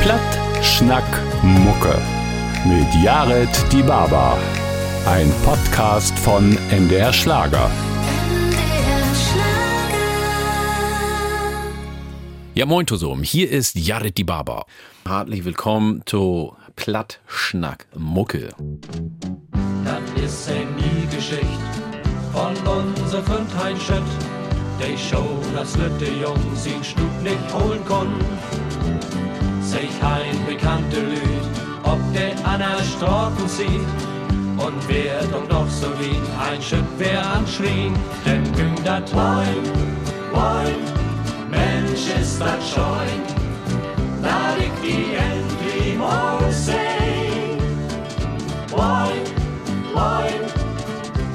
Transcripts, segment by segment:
Platt Schnack Mucke mit Yared Dibaba. Ein Podcast von NDR Schlager. Ja, moin zusammen, hier ist Yared Dibaba. Herzlich willkommen zu Platt Schnack Mucke. Das ist eine Geschichte von unserer Kindheit. Die Show, das lütte Jungs ihn Stub nicht holen konnten. Sich ein bekannte Lüd, ob der Anna Strafen sieht. Und wer doch noch so wie ein Schütt wer anschrien. Denn ging das Wein, Wein, Mensch ist das schein. Da liegt die Endlich Mordsee. Wein, Wein,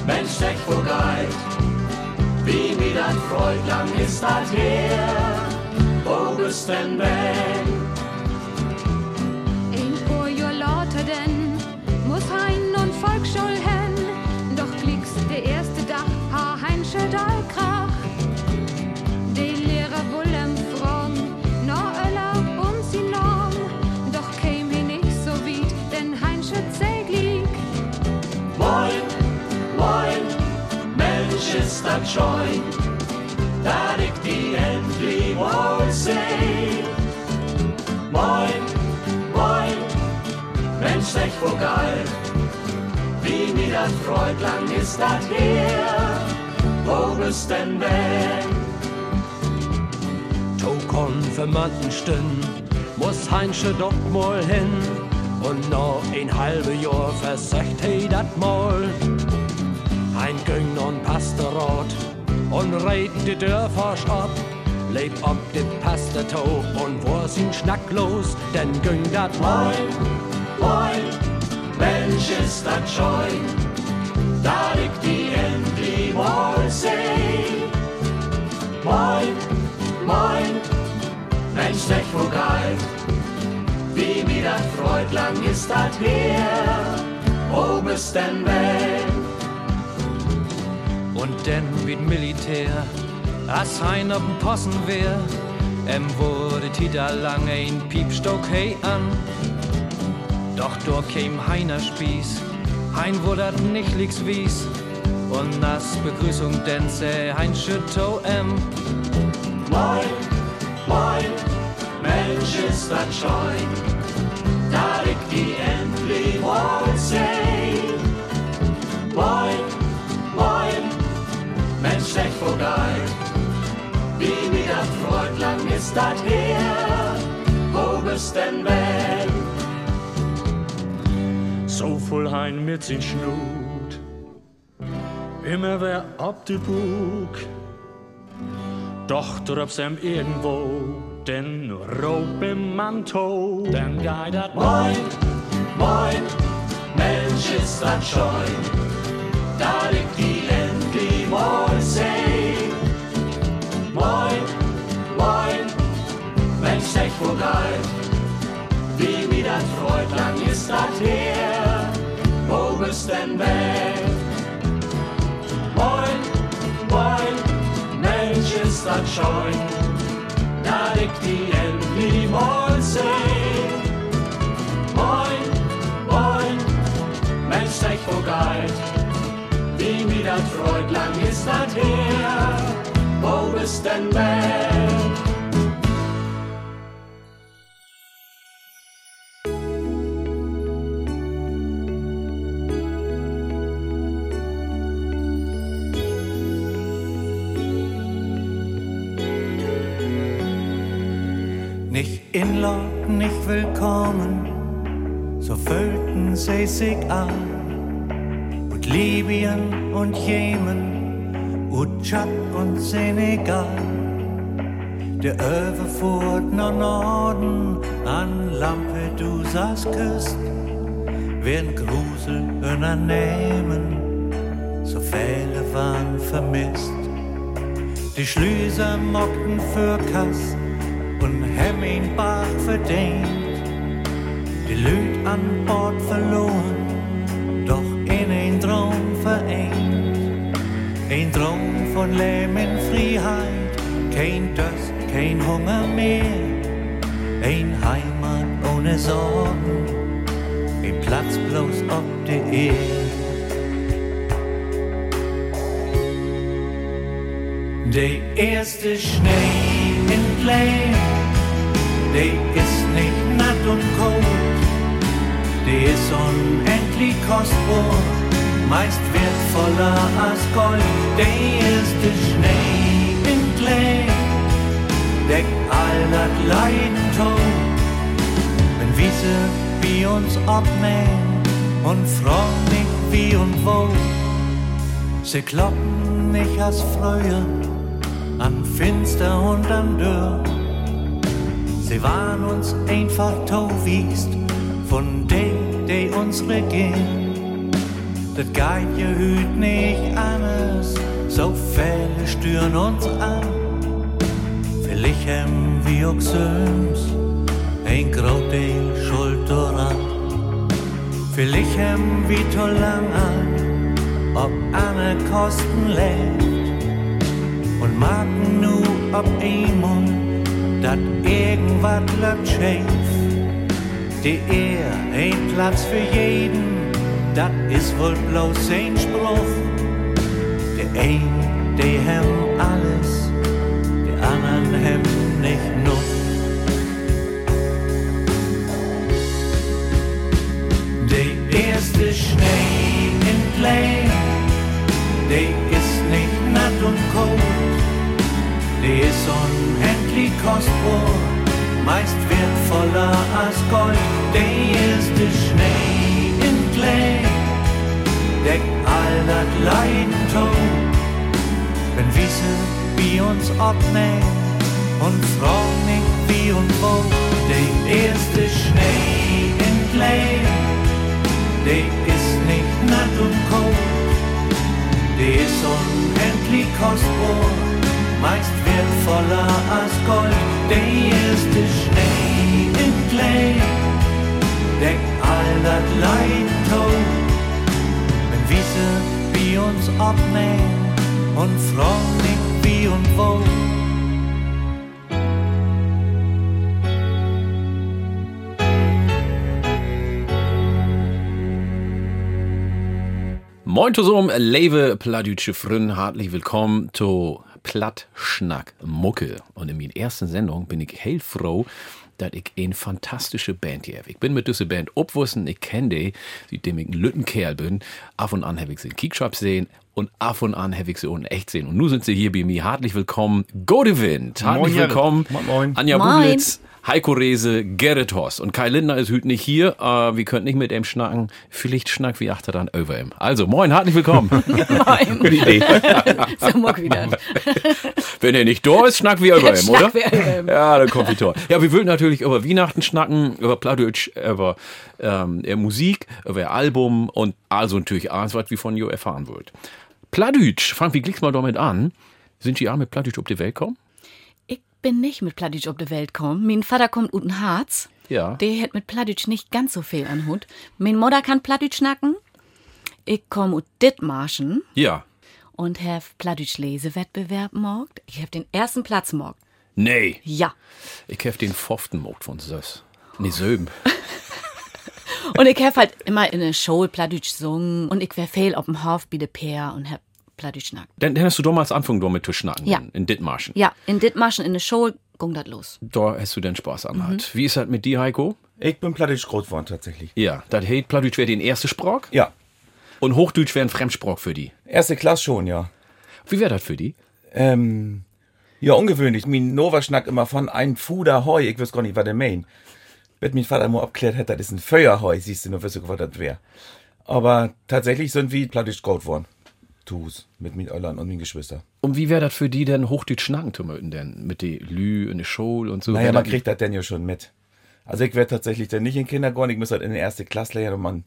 Mensch, der Vogeit. Wie mir das freut, lang ist das her, wo bist denn weg? In Urjolorte denn, muss hein und Volksschul hen, doch klickst der erste Dach, ha Heinschelt all krach. Die Lehrer wollen frong, no erlaubt uns die Norm, doch käm hi nicht so weit, denn Heinschelt säglich. Moin, moin. Mensch ist das schön, da liegt die endlich Mordsee. Moin, moin, Mensch, echt wo geil, wie mir das freut, lang ist das her, wo bist denn weg? To Konfirmanden stünd, muss Heinsche doch mal hin, und noch ein halbe Jahr versagt hey dat mal. Ein Göng und Pastorat und reit die Dörfer ab. Leib ob de Pastertau und war's ihn schnacklos, denn Göng dat Moin, Moin, Mensch ist dat scheu. Da liegt die endlich Mordsee. Moin, Moin, Mensch, der wo geil. Wie mir dat freut, lang ist dat her. Wo bist denn weg? Und denn wie Militär, als ein ob'n Possen wär, wurde Tida lange ein Piepstock hey an. Doch dort käm Heiner Spieß, hein wurdert nicht liks wies, und nas Begrüßung denn se hein schütto Moin, moin, Mensch ist dat schein, da liegt die endlich Mordsee. Moin, moin, Mensch, echt vorbei, wie mir das freut, lang ist das her, wo bist denn weg? So voll hein mit sin Schnut, immer wer ab die Bug, doch tröpsem irgendwo, den Rob im Mantel, denn geidert Moin, Moin, Mensch, ist das schein, da liegt die endlich Mordsee. Moin, moin, Mensch, echt wo geil, wie mir das freut, lang ist das her, wo bist denn weg? Moin, moin, Mensch, ist das scheun, da liegt die endlich Mordsee. Moin, moin, Mensch, echt wo geil, wie mir das freut, lang ist das her, wo bist denn weg? Nicht inloggen, nicht willkommen, so füllten sie sich an. Libyen und Jemen, Utschad und Senegal. Der Överfurt nach Norden an Lampedusas Küst werden Grusel unternehmen, so viele waren vermisst. Die Schlüser mockten für Kass und Hemmingbach verdient. Die Lüd an Bord verloren, verengt. Ein Traum von Leben in Freiheit, kein Durst, kein Hunger mehr, ein Heimat keine Sorgen, ich platz bloß ob die Ehe. Der erste Schnee in Plain, der ist nicht natt und kalt, der ist unendlich kostbar, meist wertvoller als Gold. Der erste Schnee in Plain, deckt all das Leiden tot, wenn Wiese wie uns abmähen und fragen nicht wie und wo. Sie kloppen nicht als früher an Finster und an Dürr. Sie waren uns einfach towiest von denen, die uns regieren. Das geht ja hüt nicht anders, so viele stüren uns an. Vielleicht haben wir auch Söms ein Großteil schuld daran. Vielleicht haben wir zu lang an, ob andere Kosten lebt, und merken nur, ob einmal, dass irgendwas läuft schief. Die Ehe, ein Platz für jeden, das ist wohl bloß ein Spruch. Der einen, die haben alles, die anderen haben nicht nur. Der erste Schnee in Plain, der ist nicht natt und kalt, der ist unendlich kostbar, meist wertvoller als Gold. Der erste Schnee in Plain, deckt all das Leiden tot, wenn Wiese wie uns abmäht und fragen nicht wie und wo. Der erste Schnee in Plain, der ist nicht natt und kalt, der ist unendlich kostbar, meist wertvoller als Gold. Der erste Schnee in Plain, deckt all das Leiden tot, wenn Wiese wie uns abmähen und fragen nicht wie und wo. Moin zusammen, liebe plattdütsche Frünn, herzlich willkommen zu Platt Schnack Mucke. Und in meiner ersten Sendung bin ich hell froh, dass ich eine fantastische Band hier habe. Ich bin mit dieser Band aufgewachsen, ich kenne die, seitdem ich ein Lüttenkerl bin. Ab und an habe ich sie in Kickshop sehen und ab und an habe ich sie unten echt sehen. Und nun sind sie hier bei mir. Herzlich willkommen, Godewind. Herzlich willkommen, moin. Anja Bublitz, Heiko Rehse, Gerrit Horst. Und Kai Lindner ist heute nicht hier. Wir könnten nicht mit ihm schnacken. Vielleicht schnacken wir achter dann über ihm. Also, moin, herzlich willkommen. Moin. Gute Idee. So mag wieder. Wenn er nicht da ist, schnacken wir über ihm, oder? Ja, dann kommt die Tor. Ja, wir würden natürlich über Weihnachten schnacken, über Plattdeutsch, über Musik, über Album und also natürlich alles, was wir von jo erfahren wollt. Plattdeutsch, Frank, wie klickst mal damit an? Sind Sie ja mit Plattdeutsch auf die Welt gekommen? Bin nicht mit Plattdeutsch auf die Welt gekommen. Mein Vater kommt aus dem Harz. Ja. Der hat mit Plattdeutsch nicht ganz so viel an Hut. Mein Mutter kann Plattdeutsch schnacken. Ich komme aus Dittmarschen. Ja. Und habe Plattdeutsch-Lesewettbewerb morgt. Ich habe den ersten Platz morgt. Nee. Ja. Ich habe den 5. morgt von Sös. Nee, Söben. Und ich habe halt immer in der Schule Plattdeutsch gesungen. Und ich wär fehl auf dem Hof bei der Peer und habe Plattdeutsch schnacken. Dann hast du damals angefangen, damit zu schnacken, ja. In Dittmarschen. Ja, in Dittmarschen, in der Schule, ging das los. Da hast du den Spaß an halt. Mhm. Wie ist das mit dir, Heiko? Ich bin Plattdeutsch groß geworden, tatsächlich. Ja, das heißt, Plattdeutsch wäre den erste Sprach? Ja. Und Hochdeutsch wäre ein Fremdsprach für die? Erste Klasse schon, ja. Wie wäre das für die? Ja, ungewöhnlich. Mein Nova schnackt immer von ein Fuder Heu. Ich weiß gar nicht, was der meint. Wenn mein Vater mal abklärt hätte, das ist ein Feuerheu, siehst du, nur wirst du, was das wäre. Aber tatsächlich sind wir Plattdeutsch groß geworden. Tus, mit mir allein und meinen Geschwistern. Und wie wäre das für die denn, Hochdeutsch schnacken zu mögen denn? Mit die Lü in der Schule und so? Naja, man kriegt das denn ja schon mit. Also ich wäre tatsächlich dann nicht in den Kindergarten, ich müsste halt in der ersten Klasse lernen und man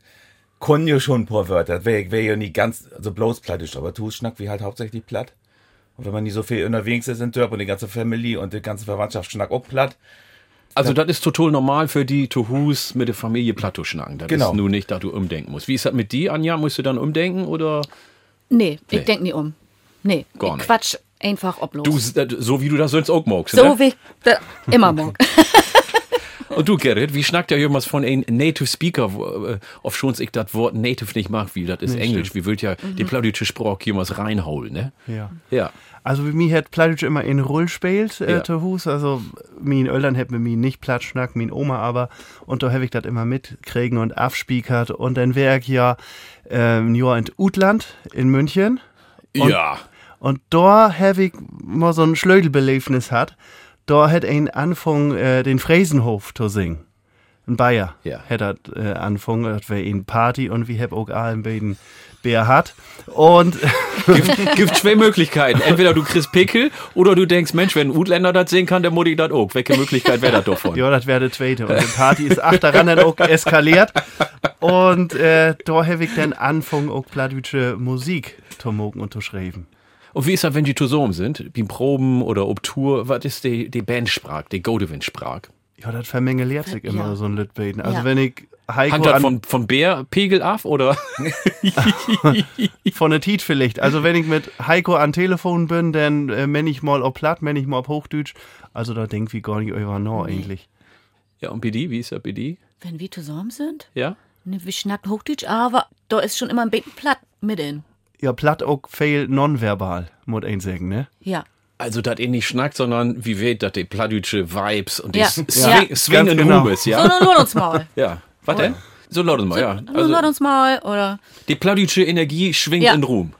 kann ja schon ein paar Wörter. Wäre ja nie ganz, also bloß Plattdeutsch, aber Tus schnackt wie halt hauptsächlich platt. Und wenn man nicht so viel unterwegs ist in Dörp und die ganze Familie und die ganze Verwandtschaft schnackt auch platt. Also das ist total normal für die Tohus mit der Familie platt zu schnacken. Das genau. Ist nur nicht, dass du umdenken musst. Wie ist das mit dir, Anja? Musst du dann umdenken oder... Nee, ich denk nie um. Nee, gar ich nicht. Quatsch einfach ob los. Du, so wie du das sonst auch magst, so ne? So wie ich das immer mag. Und du, Gerrit, wie schnackt ja jemand von einem Native Speaker, auf schon ich das Wort Native nicht mag, wie das ist nicht Englisch, stimmt. Wie will ja die plaudische Sprache jemals reinholen, ne? Ja. Ja. Also mir hat Plattdeutsch immer in Rull spielt, zu Hus, also min Öldern hätt mir min nicht Platt Schnack, min Oma aber, und da habe ich das immer mitkriegen und abspiekert und dann wär ich ja ein Jahr in Utland in München. Und, ja. Und da habe ich mal so ein Schlödelbelebnis hat, da hätt ein anfangen den Fräsenhof zu singen. Ein Bayer hat das angefangen, das wäre in Party und wie hab auch allen beiden Bär hat. Und gibt zwei Möglichkeiten. Entweder du kriegst Pickel oder du denkst, Mensch, wenn ein Utländer das sehen kann, der Mutti das auch. Welche Möglichkeit wäre das doch von? Ja, das wäre die zweite. Und die Party ist achteran dann auch eskaliert. Und da habe ich dann angefangen, auch plattdeutsche Musik zu mogen und zu schreiben. Und wie ist das, wenn die zusammen sind? Beim Proben oder ob Tour? Was ist die Bandsprach, die Godewind-Sprach? Ja, das vermengelt sich immer so ein Lütbeten. Also wenn ich Heiko Hand das von Bär Pegel af oder? Von der Tiet vielleicht. Also wenn ich mit Heiko an Telefon bin, dann wenn ich mal ob Platt, wenn ich mal ob Hochdeutsch. Also da denkt wie gar nicht über noch eigentlich. Ja, und BD, wie ist das BD? Wenn wir zusammen sind? Ja. Ne, wir schnacken Hochdeutsch, aber da ist schon immer ein bisschen Platt mit in. Ja, Platt auch fail nonverbal, muss ich sagen, ne? Ja. Also, dass ihr nicht schnackt, sondern wie weht, dass die plattdeutsche Vibes und die swingen Ruhm ist, ja? So, laut uns mal. Ja. Was denn? So, laut uns mal, ja. Also, laut uns mal, oder? Die plattdeutsche Energie schwingt in Ruhm.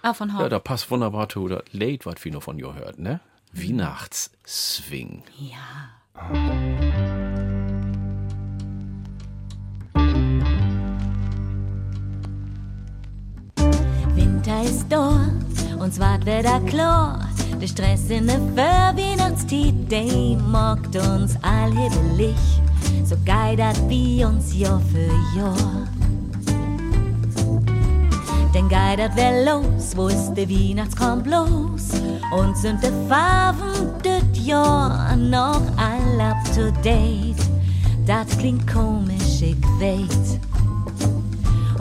Ah, von Haupt. Ja, da passt wunderbar zu, oder late, was wir noch von ihr hört, ne? Weihnachts swing. Ja. Winter ist da, uns wart wieder klar. Der Stress in der Weihnachtstiet, der mockt uns all hibbelig, so geil dat wie uns Jahr für Jahr. Denn geil dat wär los, wo ist der Weihnachtskorn bloß? Und sind de Farben das Jahr noch all up to date? Das klingt komisch, ich weet.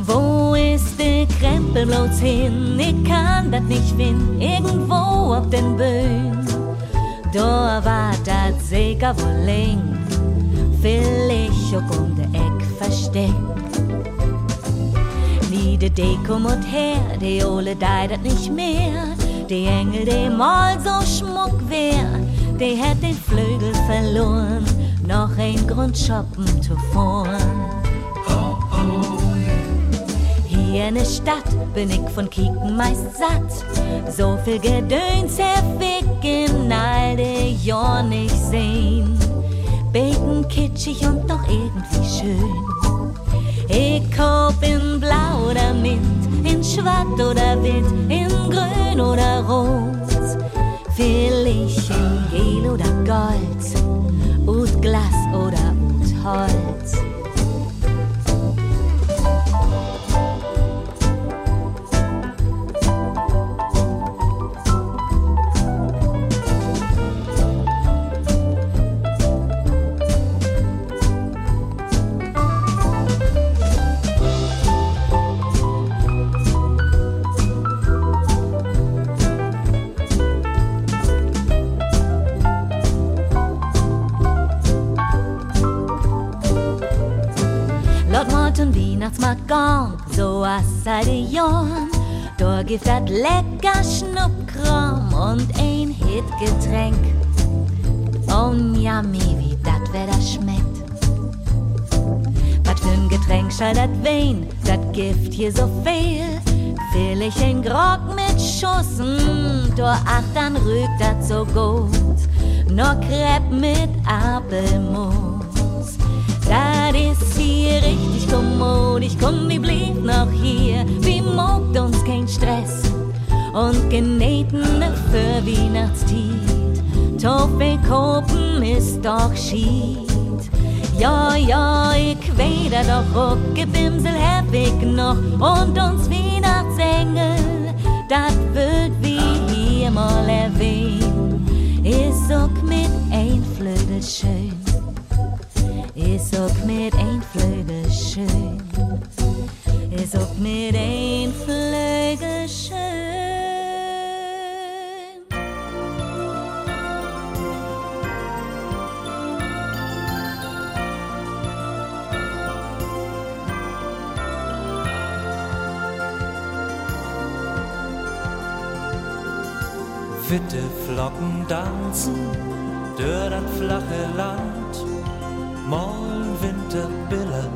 Wo ist der Krempel bloß hin? Ich kann das nicht finden, irgendwo auf den Bühnen. Da war das sicher wohl eng, vielleicht auch um die Ecke versteckt. Nie die Deko mut her, die Ole deidet nicht mehr. Die Engel, die mal so schmuck wär, die hätt den Flügel verloren. Noch ein Grund shoppen zu fahren. Oh, oh. Hier in der Stadt bin ich von Kicken meist satt. So viel Gedöns hab ich in all den Jahren nicht sehen. Beten kitschig und doch irgendwie schön. Ich kauf in Blau oder Mint, in Schwarz oder Wild, in Grün oder Rot. Vielleicht in Gel oder Gold, aus Glas oder aus Holz. So was seit Jahren, da gibt das lecker Schnuppkram und ein Hitgetränk. Oh yummy, wie dat Wetter schmeckt. Was für ein Getränk schall dat Wein, dat Gift hier so viel. Will ich ein Grog mit Schussen, da ach, dann rügt dat so gut. Nur Crepe mit Apfelmus. Das ist hier richtig kommodisch, komm, wie blieb noch hier, wie mogt uns kein Stress und genähtene für Weihnachtstiet. Topelkopen ist doch schied. Ja, ja, ich weder doch Ruckgebimsel hab ich noch und uns Weihnachtsengel, das wird wie hier mal erwähnt, ist auch mit ein Flögel schön. Ist auch mit ein Flügel schön. Ist auch mit ein Flügel schön. Witteflocken tanzen durch das flache Land. Mal Winterbille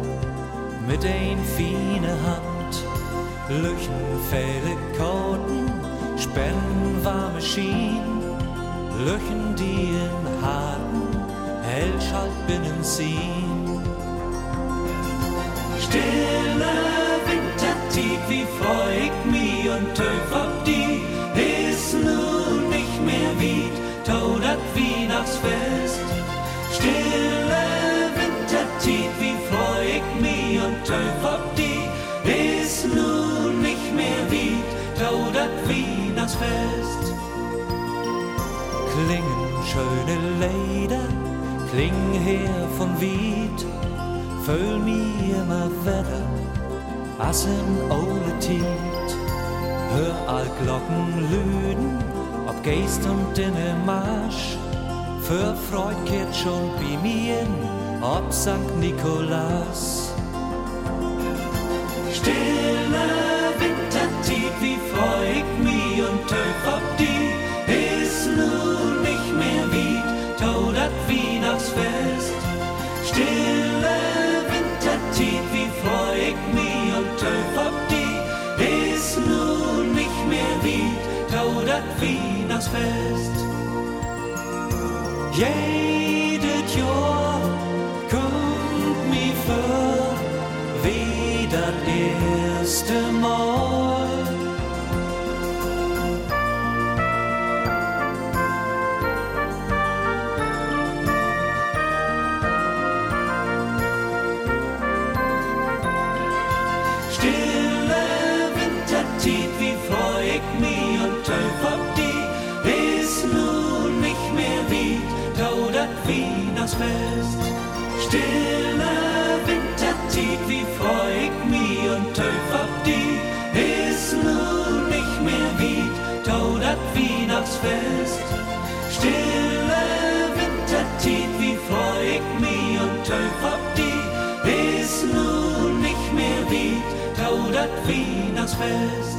mit ein feine Hand. Lüchenfälle Koten, spenden warme Schien. Löchen die in Harten, Hellschalt binnen ziehen. Stille Wintertieg, wie freu ich mich und töf auf die. Ist nun nicht mehr wie taudert Weihnachtsfest. Stille Wintertieg, wie freu ich mich und töf auf die. Ist nun nicht mehr wie taudert Weihnachtsfest. Klingen schöne Lieder, klingen her von Wied. Füll mir immer Wetter, as in ole Tiet. Hör all Glocken lüden, ob Geist und inne Marsch. Für Freud kehrt schon bei mir in, ob St. Nikolaus. Stille Wintertieg, wie freu ich mich und töf ob die. Ist nun nicht mehr wie taudert Weihnachtsfest. Stille Wintertieg, wie freu ich mich und töf auf die. Ist nun nicht mehr wie taudert Weihnachtsfest. Jedes Jahr kommt mir vor wie das erste Mal. Weihnachtsfest. Stille Wintertieg, wie freu ich mich und töf auf die. Ist nun nicht mehr wie taudert Weihnachtsfest. Stille Wintertieg, wie freu ich mich und töf auf die. Ist nun nicht mehr wie taudert Weihnachtsfest.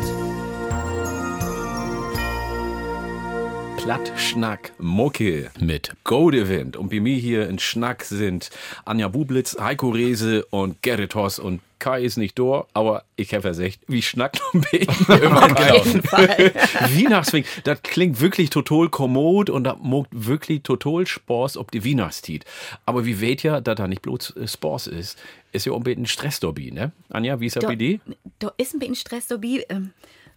Platt Schnack Mucke mit Godewind. Und bei mir hier in Schnack sind Anja Bublitz, Heiko Rehse und Gerrit Horst. Und Kai ist nicht da, aber ich habe gesagt, wie schnackt ein bisschen immer gelaufen. Weihnachtswing, das klingt wirklich total kommod und das macht wirklich total Spaß, ob die Weihnachtszeit. Aber wie weht ja, dass da nicht bloß Spaß ist, ist ja auch ein bisschen Stress dabei, ne? Anja, wie ist das bei dir? Da ist ein bisschen Stress dabei.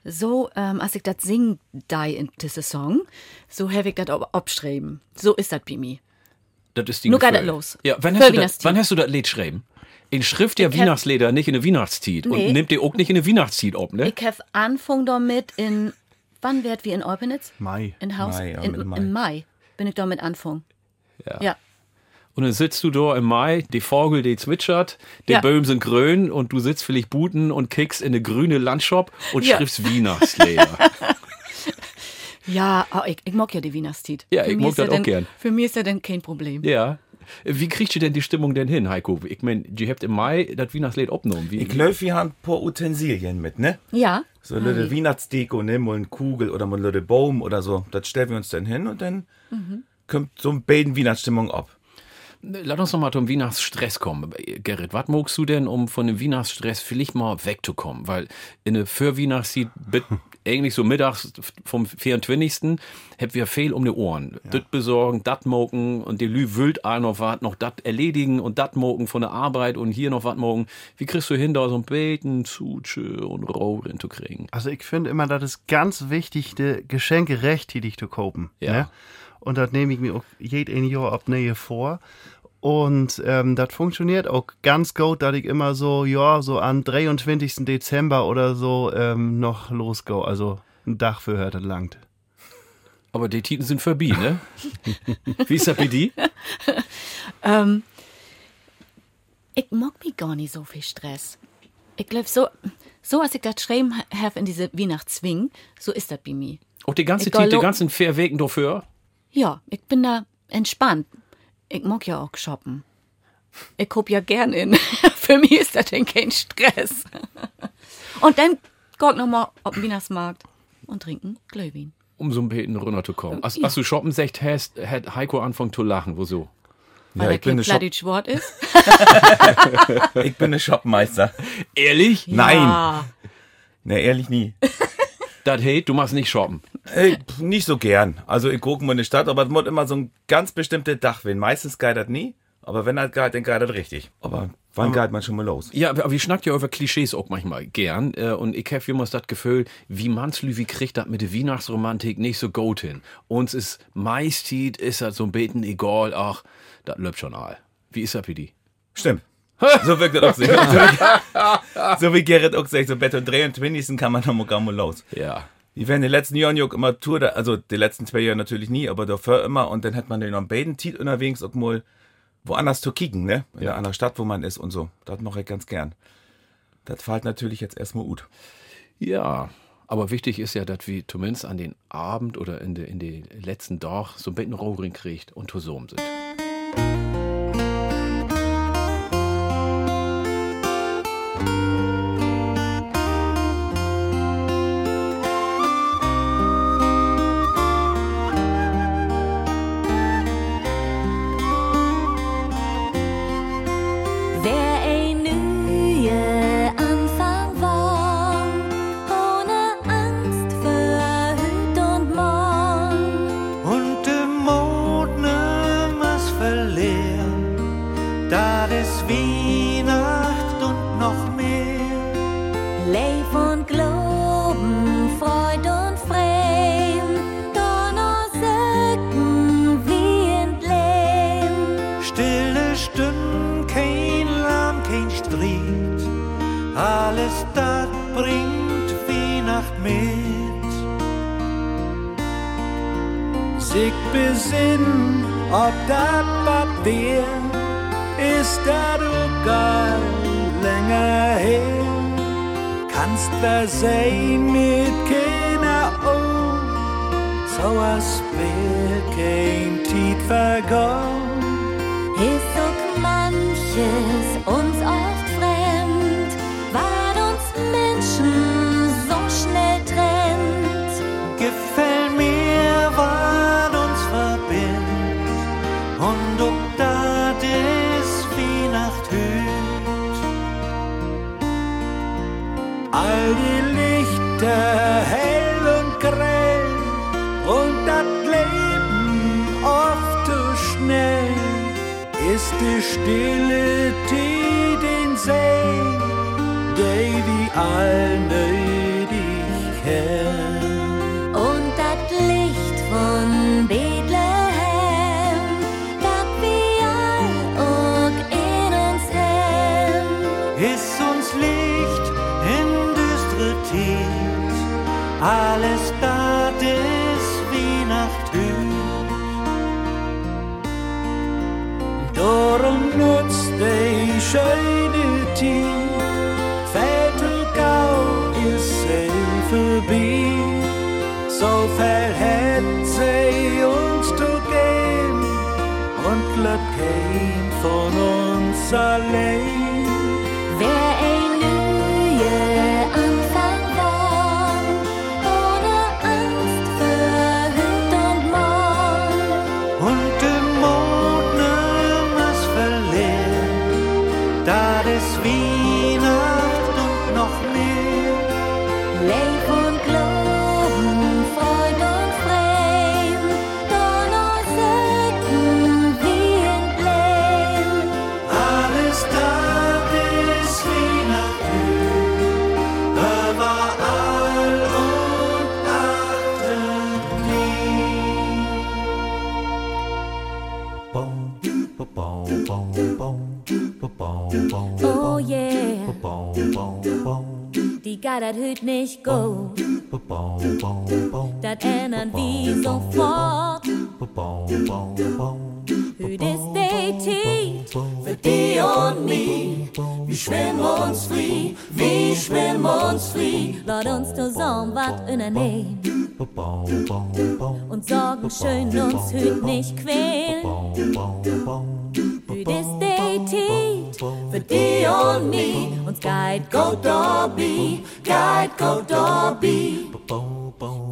So, als ich das sing, die in diesem Song, so habe ich das abschreiben. So ist das bei mir. Das ist die nur geht das los. Ja, wann hast du das Lied geschrieben? In Schrift der Weihnachtslieder, nicht in der Weihnachtszeit. Nee. Und nimmt ihr auch nicht in der Weihnachtszeit ab, ne? Ich habe angefangen damit in, wann werd wir in Olpenitz? Mai. In Haus? Mai, ja, im Mai bin ich damit angefangen. Ja. Und dann sitzt du da im Mai, die Vogel, die zwitschert, die Böhm sind grün und du sitzt vielleicht Buten und kickst in eine grüne Landschaft und schriftst Weihnachtslieder. Ja, ich mag ja die Weihnachtszeit. Ja, ich mag das auch gern. Für mich ist das dann kein Problem. Ja. Wie kriegst du denn die Stimmung denn hin, Heiko? Ich meine, ihr habt im Mai das Weihnachtslied abgenommen. Ich läuft wir haben ein paar Utensilien mit, ne? Ja. So eine Weihnachtsdeko, ne? Mal eine Kugel oder mal einen Baum oder so. Das stellen wir uns dann hin und dann kommt so ein bisschen Weihnachtsstimmung ab. Lass uns noch mal zum Weihnachtsstress kommen. Gerrit, was magst du denn, um von dem Weihnachtsstress vielleicht mal wegzukommen? Weil in der Für-Weihnachtszeit, eigentlich so mittags vom 24. hätten wir viel um die Ohren. Ja. Das besorgen, das moken und die Lü wild auch noch was, noch das erledigen und das moken von der Arbeit und hier noch was moken. Wie kriegst du hin, da so ein Beten, Zutsche und Rohr zu kriegen? Also ich finde immer, das ist ganz wichtig, die Geschenke rechtzeitig zu kaufen. Ja. Ne? Und das nehme ich mir auch jeden Jahr ab Nähe vor. Und das funktioniert auch ganz gut, dass ich immer so, ja, so am 23. Dezember oder so noch losgehe. Also ein Tag für hört das langt. Aber die Titen sind vorbei, ne? Wie ist das bei dir? Ich mag mir gar nicht so viel Stress. Ich glaube, so als ich das schreiben habe in diese Weihnachtswing, so ist das bei mir. Auch die ganze Tite, die ganzen Fairwegen dafür? Ja, ich bin da entspannt. Ich mag ja auch shoppen. Ich guck ja gern in. Für mich ist das denn kein Stress. Und dann guck nochmal auf den Weihnachtsmarkt und trinken Glühwein. um so einen Beten runterzukommen. Ja. Als du shoppen secht hast, hat Heiko angefangen zu lachen. Wieso? Weil ja, ich bin der Shopmeister. Ehrlich? Ja. Nein. Ne, ehrlich nie. Das hey, du machst nicht shoppen. Ey, nicht so gern. Also ich gucke mal in die Stadt, aber es muss immer so ein ganz bestimmter Dach werden. Meistens geht das nie, aber wenn das geht, dann geht das richtig. Aber wann geht man schon mal los? Ja, aber ich schnackt ja über Klischees auch manchmal gern. Und ich habe immer das Gefühl, wie man's Lüwi kriegt das mit der Weihnachtsromantik nicht so gut hin. Uns ist meistens ist das so ein bisschen egal, ach, das läuft schon all. Wie ist das für die? Stimmt. So wirkt das auch sehr. So wie Gerrit auch sagt, so Bett und Dreh und Twinniesen kann man noch mal los. Ja. Die werden in den letzten Jahren immer Tour, also die letzten 2 Jahre natürlich nie, aber dafür immer. Und dann hat man den am beiden Tiet unterwegs auch mal woanders zu kicken, ne? In einer anderen Stadt, wo man ist und so. Das mache ich ganz gern. Das fällt natürlich jetzt erstmal gut. Ja. Aber wichtig ist ja, dass wir zumindest an den Abend oder in den letzten Tag so ein bisschen Rohring kriegt und zusammen sind. Das hört nicht gut. Das ändern wir sofort. Hüt ist die Tiet für die und mich. Wir schwimmen uns frei, wir schwimmen uns frei. Lass uns zusammen was unternehmen und sorgen schön uns hüt nicht quälen. Hüt ist die Tiet für die und mich. Uns geht gut dabei. Guide, go Derby.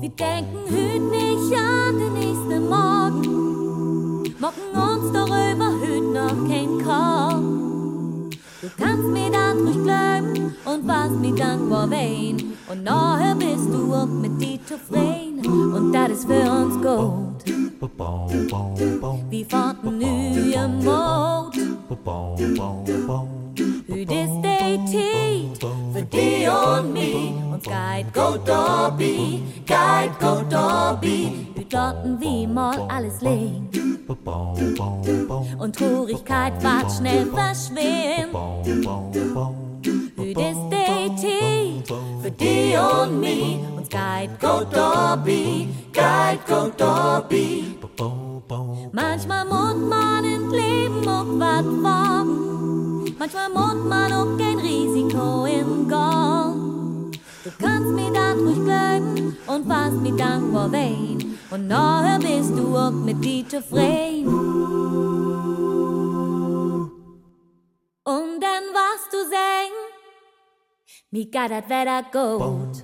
Wir denken heute nicht an den nächsten Morgen, mocken uns darüber heute noch kein Korn. Du kannst mir dann ruhig bleiben und was mir dankbar wein. Und nachher bist du auch mit dir zufrieden und das ist für uns gut. Wir fanden neue Mut. Heute ist die Zeit für dich und mich. Und geht gut dabei, geht gut dabei. Heute lassen wir mal alles liegen. Und Traurigkeit wird schnell verschwinden. Heute ist die Zeit für dich und mich. Und geht gut dabei, geht gut dabei. Manchmal muss man ins Leben auch was wagen. Manchmal muss man auch kein Risiko im Gang. Du kannst mir dann ruhig bleiben und fast mir dankbar wein. Und nachher bist du auch mit dir zufrieden. Und dann warst du sehen, mir geht das Wetter gut.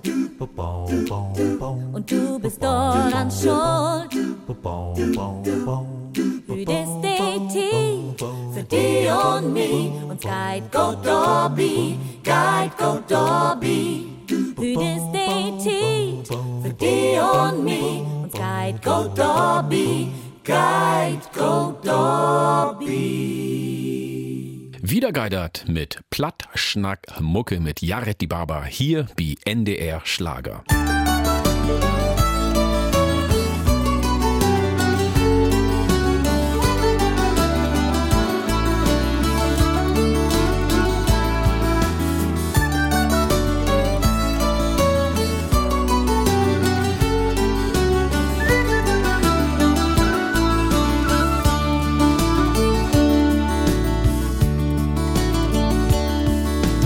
Und du bist daran schuld. Heute ist die Zeit für dich und mich. Und geht gut dabei, geht gut dabei. Heute ist die Zeit für dich und mich. Und geht gut dabei, geht gut dabei. Wieder geidert mit Platt Schnack Mucke mit Yared Dibaba hier bei NDR Schlager.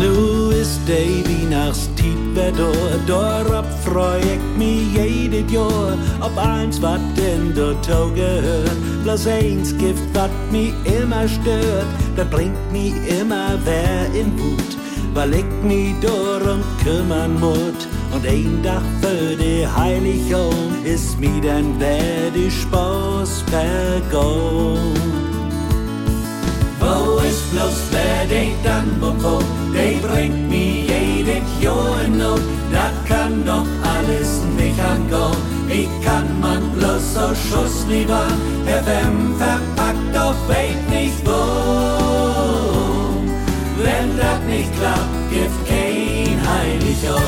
Nu ist Davy nachs Tiefwetter, darauf freu ich mich jedes Jahr. Ob eins, wat denn da to gehört, bloß eins Gift, wat mich immer stört, das bringt mich immer wer in Wut, weil ich mich darum kümmern muss. Und ein Tag für die Heiligung ist mir dann wer die Spaß vergönnt. Wo ist bloß wer die Tannenbaum, die bringt mir jedes Jahr in Not. Das kann doch alles nicht angehen, wie kann man bloß so Schuss lieber? FM verpackt doch weit nicht wo. Wenn das nicht klappt, gibt kein Heiligtum.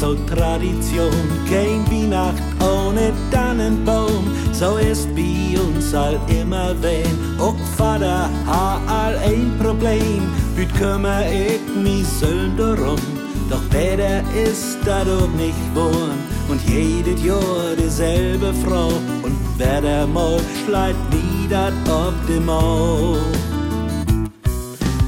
So Tradition, kein Weihnacht ohne Tannenbaum. So ist bei uns all immer wen. Och Vater, ha all ein Problem. Hüt kümmere ich mich selten darum. Doch besser ist das auch nicht wohn. Und jedes Jahr dieselbe Frau. Und wer der Maul schleit nie dat ob dem Maul.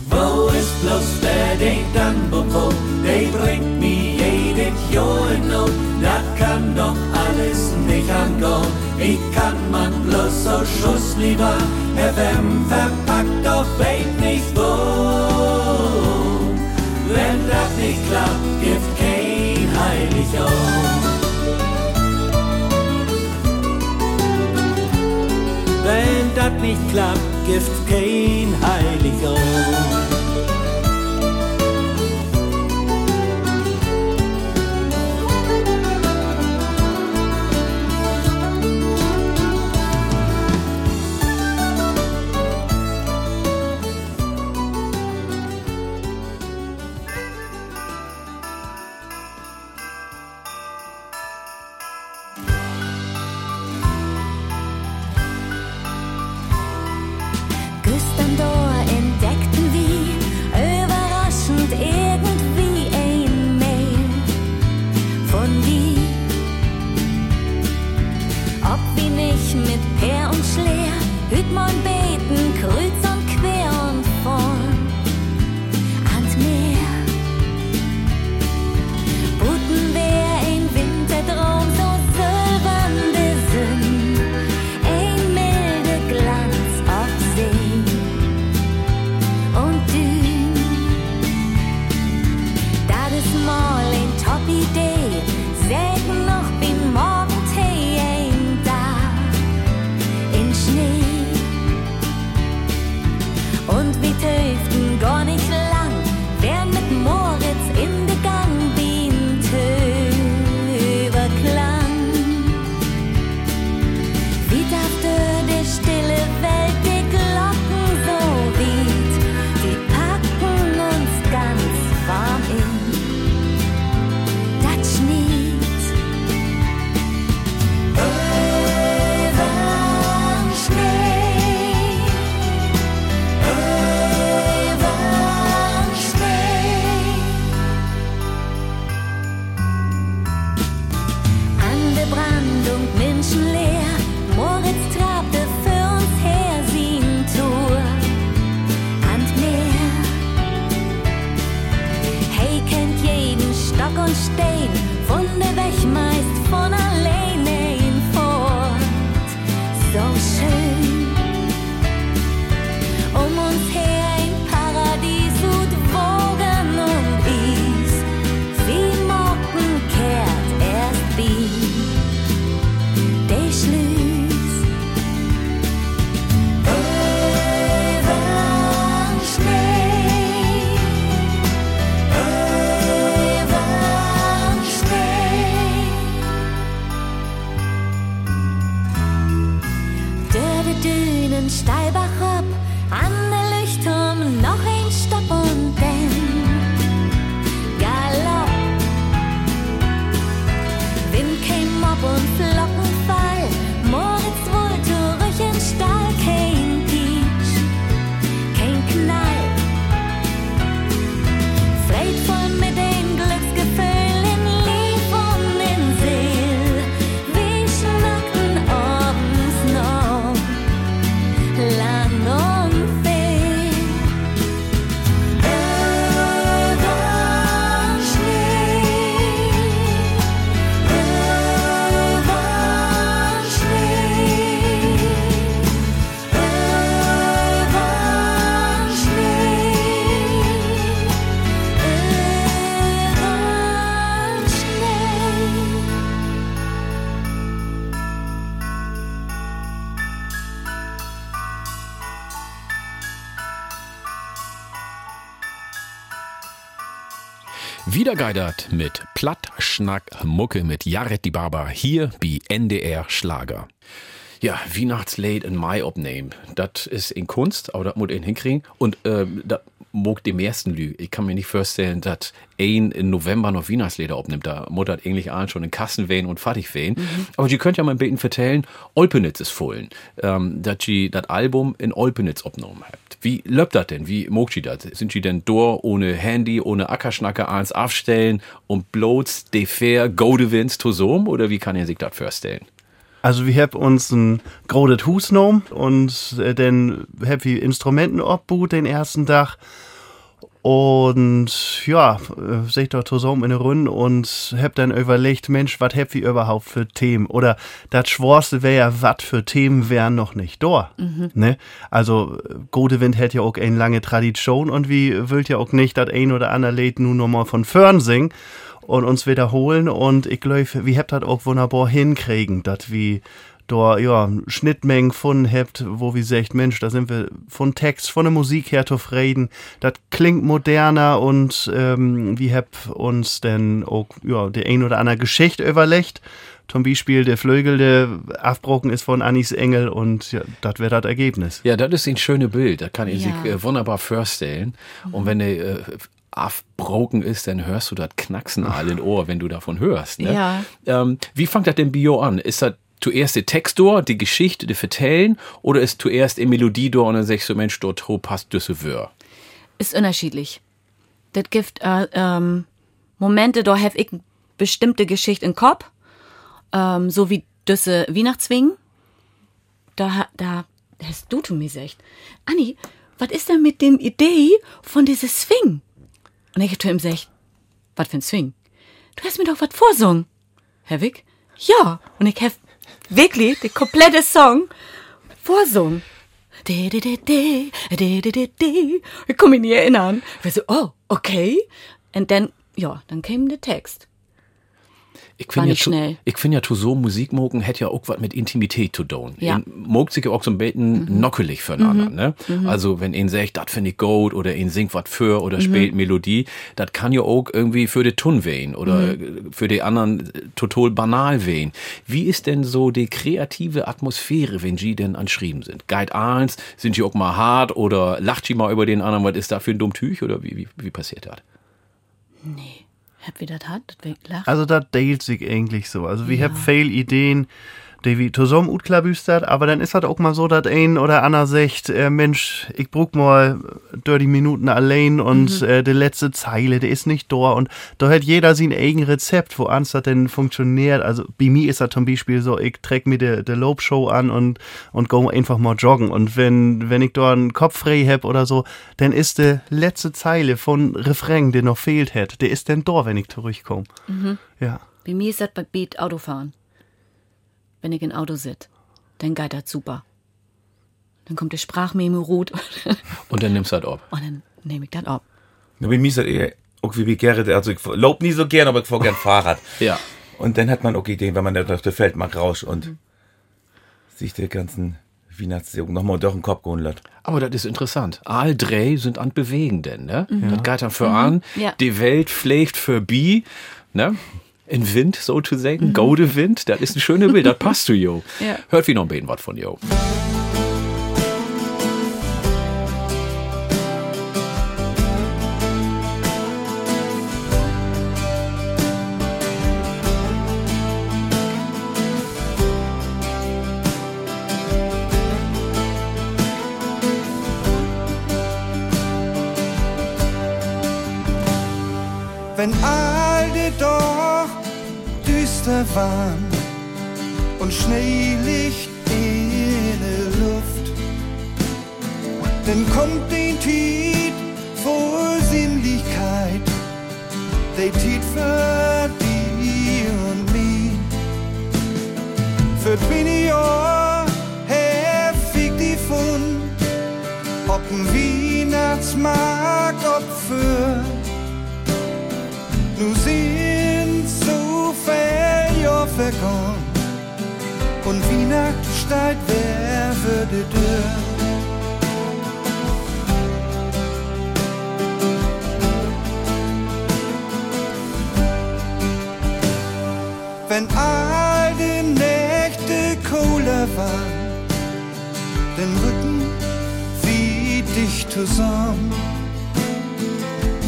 Wo ist bloß wer den Tannenbaum, der bringt mich jedes Jahr in Not, das kann doch alles nicht angehen. Wie kann man bloß so Schuss lieber? FM verpackt doch weit nicht wo. Wenn das nicht klappt, gibt kein Heiligtum. Wenn das nicht klappt, gibt kein Heiligtum. Küsst am Door in Mal in Top-Idee, sag noch beim Morgentee ein Tag in Schnee. Und wie Töften gar nicht lang, wer mit Moritz in den Gang bin, Töberklang. Wie darf du die stille Welt, die Glocken so weit, die packen uns ganz warm in. Wiedergeidert mit Platt Schnack Mucke mit Yared Dibaba hier bei NDR Schlager. Ja, Weihnachtslied in Mai opnehmen, das ist in Kunst, aber das muss ich hinkriegen. Und das mag die meisten Lü. Ich kann mir nicht vorstellen, dass ein in November noch Weihnachtslieder opnimmt. Da muss das eigentlich allen schon in Kassen wehen und fertig wehen. Mhm. Aber die könnt ja mal ein bisschen vertellen, Olpenitz ist vollen, dass sie das Album in Olpenitz opgenommen habt. Wie läuft das denn? Wie mag sie das? Sind sie denn dort ohne Handy, ohne Ackerschnacker eins aufstellen und bloß de fair Godewind zusammen? Oder wie kann ihr sich das vorstellen? Also wir haben uns ein Grodet Hus genommen und dann haben wir Instrumenten abgebaut den ersten Tag und ja, sich dort zusammen in der Runde und hab dann überlegt, Mensch, was hab ich überhaupt für Themen? Oder das Schworste wäre ja, was für Themen wären noch nicht da. Mhm. Ne? Also Godewind hätte ja auch eine lange Tradition und wir wollt ja auch nicht, dass ein oder andere Lied nun nochmal von vorn singen. Und uns wiederholen und ich glaube, wir habt das auch wunderbar hinkriegen, dass wir da ja Schnittmengen gefunden habt, wo wir sagt, Mensch, da sind wir von Text, von der Musik her zufrieden, das klingt moderner und wir habt uns dann auch ja, die ein oder andere Geschichte überlegt. Zum Beispiel der Flügel, der abgebrochen ist von Annis Engel und ja, das wäre das Ergebnis. Ja, das ist ein schönes Bild, das kann ich ja. Sich wunderbar vorstellen. Und wenn die abgebrochen ist, dann hörst du das Knacksen all in Ohr, wenn du davon hörst. Ne? Ja. Wie fängt das denn Bio an? Ist das zuerst der Text dort, die Geschichte, die Vertellen oder ist zuerst die Melodie dort und dann sagst du, Mensch, dort passt das Wör? Ist unterschiedlich. Das gibt Momente, da habe ich bestimmte Geschichte im Kopf, so wie Düsse Weihnachtswingen. Da hast du zu mir gesagt, Anni, was ist denn mit dem Idee von diesem Swing? Und ich hab zu ihm gesagt, was für ein Swing? Du hast mir doch was vorsungen. Herr Wick? Ja. Und ich hab wirklich den kompletten Song vorsungen. Ich kann mich nie erinnern. Ich war so, oh, okay. Und dann ja, dann käme der Text. Ich finde ja, so Musik mogen hätte ja auch was mit Intimität zu tun. Ja. Mogt sich ja auch so ein bisschen nockelig füreinander. Ne? Mhm. Also wenn ihn sagt, das finde ich gut oder ihn singt was für oder spielt Melodie, das kann ja auch irgendwie für den Tun wehen oder für die anderen total banal wehen. Wie ist denn so die kreative Atmosphäre, wenn sie denn anschrieben sind? Guide 1, sind sie auch mal hart oder lacht sie mal über den anderen, was ist da für ein dumm Tüch oder wie passiert das? Nee. Wie das hat, das lacht. Also das teilt sich eigentlich so. Also wir haben viele Ideen, die wir zusammen utklabüst hat, aber dann ist das auch mal so, dass ein oder einer sagt, Mensch, ich brauch mal 30 Minuten allein und die letzte Zeile, die ist nicht da und da hat jeder sein eigenes Rezept, wo das denn funktioniert. Also bei mir ist das zum Beispiel so, ich träg mir die Lobshow an und go einfach mal joggen und wenn ich da einen Kopf frei hab oder so, dann ist die letzte Zeile von Refrain, die noch fehlt hat, der ist dann da, wenn ich zurückkomme. Mhm. Ja. Bei mir ist das bei Beat Autofahren. Wenn ich im Auto sitze, dann geht das super. Dann kommt der Sprachmemo rot. Und dann nimmst du das ab. Und dann nehme ich das ab. Ja, bei mir ist das eher, wie Gerrit, also ich lobe nie so gern, aber ich fahre gern Fahrrad. Ja. Und dann hat man auch Ideen, wenn man dann auf der Feldmark rauscht und sich der ganzen Weihnachtsjugend nochmal durch den Kopf geholt hat. Aber das ist interessant. All drei sind an Bewegenden, ne? Mhm. Das geht dann für an, die Welt pflegt für bi, ne? In Wind, so zu sagen. Godewind, das ist ein schönes Bild, das passt zu Jo. Ja. Hört wie noch ein bisschen was von Jo. Wenn all die Warm und Schneelicht in der Luft, denn kommt den Tiet vor Sinnlichkeit, der Tiet für die und mich. Für 20 Jahre heftig die Fund, ob ein Weihnachtsmarkt, ob für, nur sind so fern. Vergangen. Und wie Nacht steigt, wer würde dürfen? Wenn all die Nächte kohler waren, den Rücken wie dicht zusammen.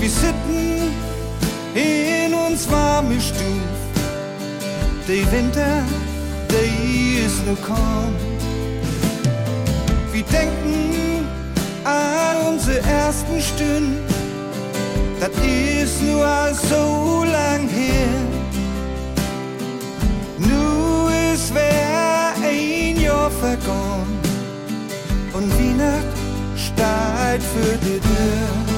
Wir sitzen in uns warme Stufen. Der Winter, der ist nur kaum. Wir denken an unsere ersten Stunden, das ist nur so lang her. Nur es wär ein Jahr vergangen und die Nacht steigt für die Tür.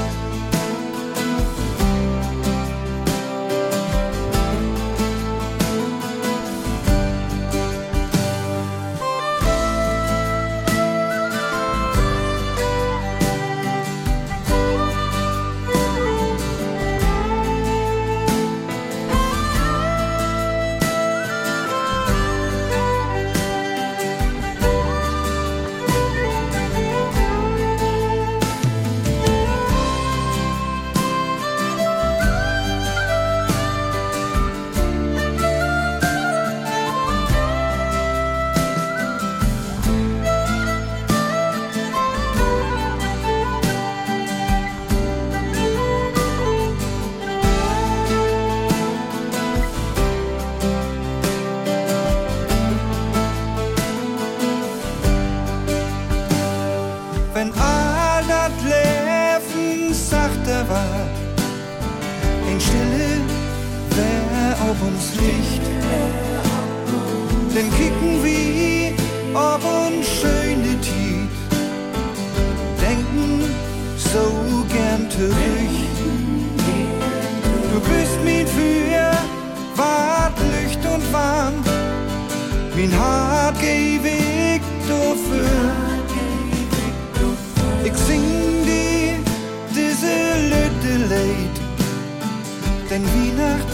denn wie Nacht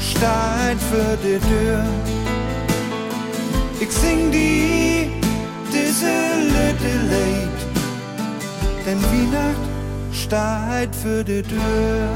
steht für die Tür. Ich sing die diese Lütte leid, denn wie Nacht steht für die Tür.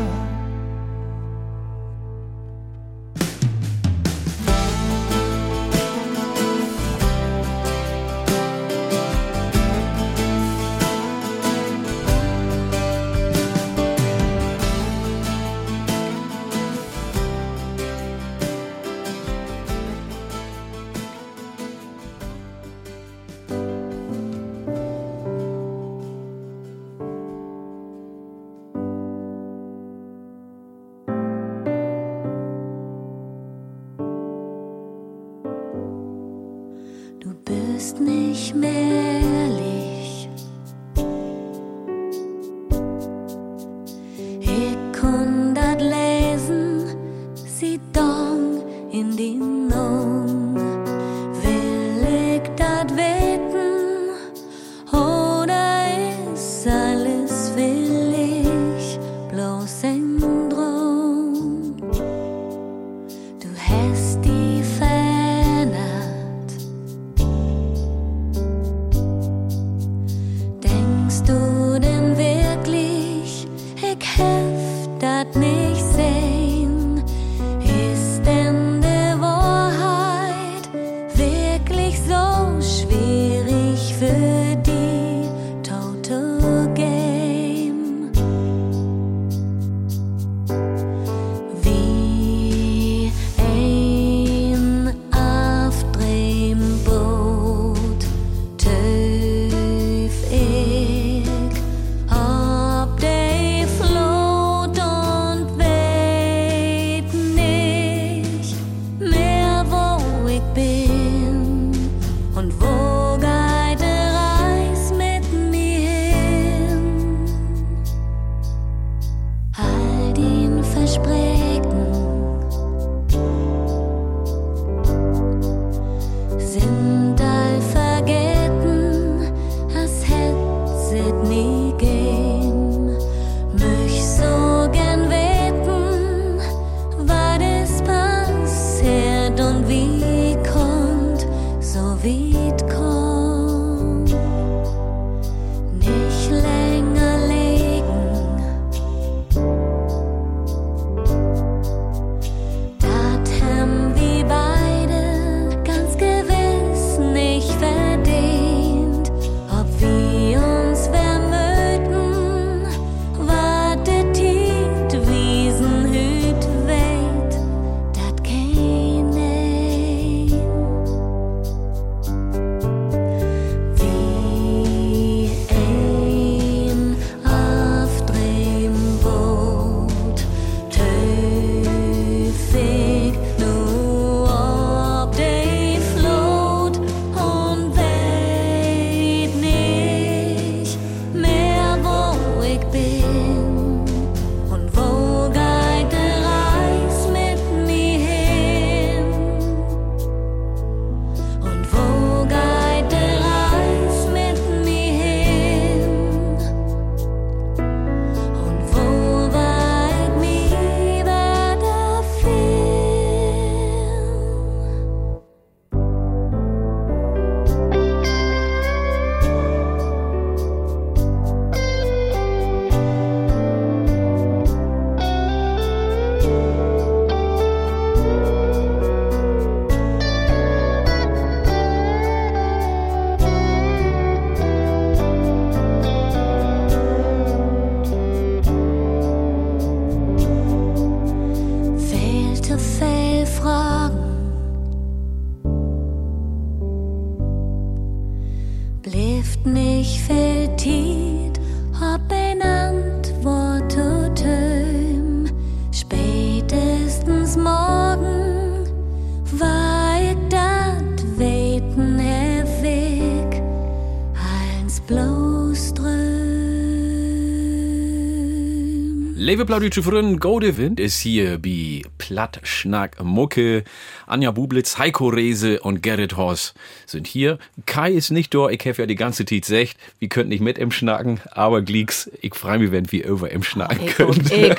Lewe Plaudütsche Frön, Godewind ist hier bei Platt Schnack Mucke. Anja Bublitz, Heiko Rehse und Gerrit Horst sind hier. Kai ist nicht da, ich habe ja die ganze Zeit gesagt, wir könnten nicht mit im Schnacken, aber Glicks, ich freue mich, wenn wir über im Schnacken können. Die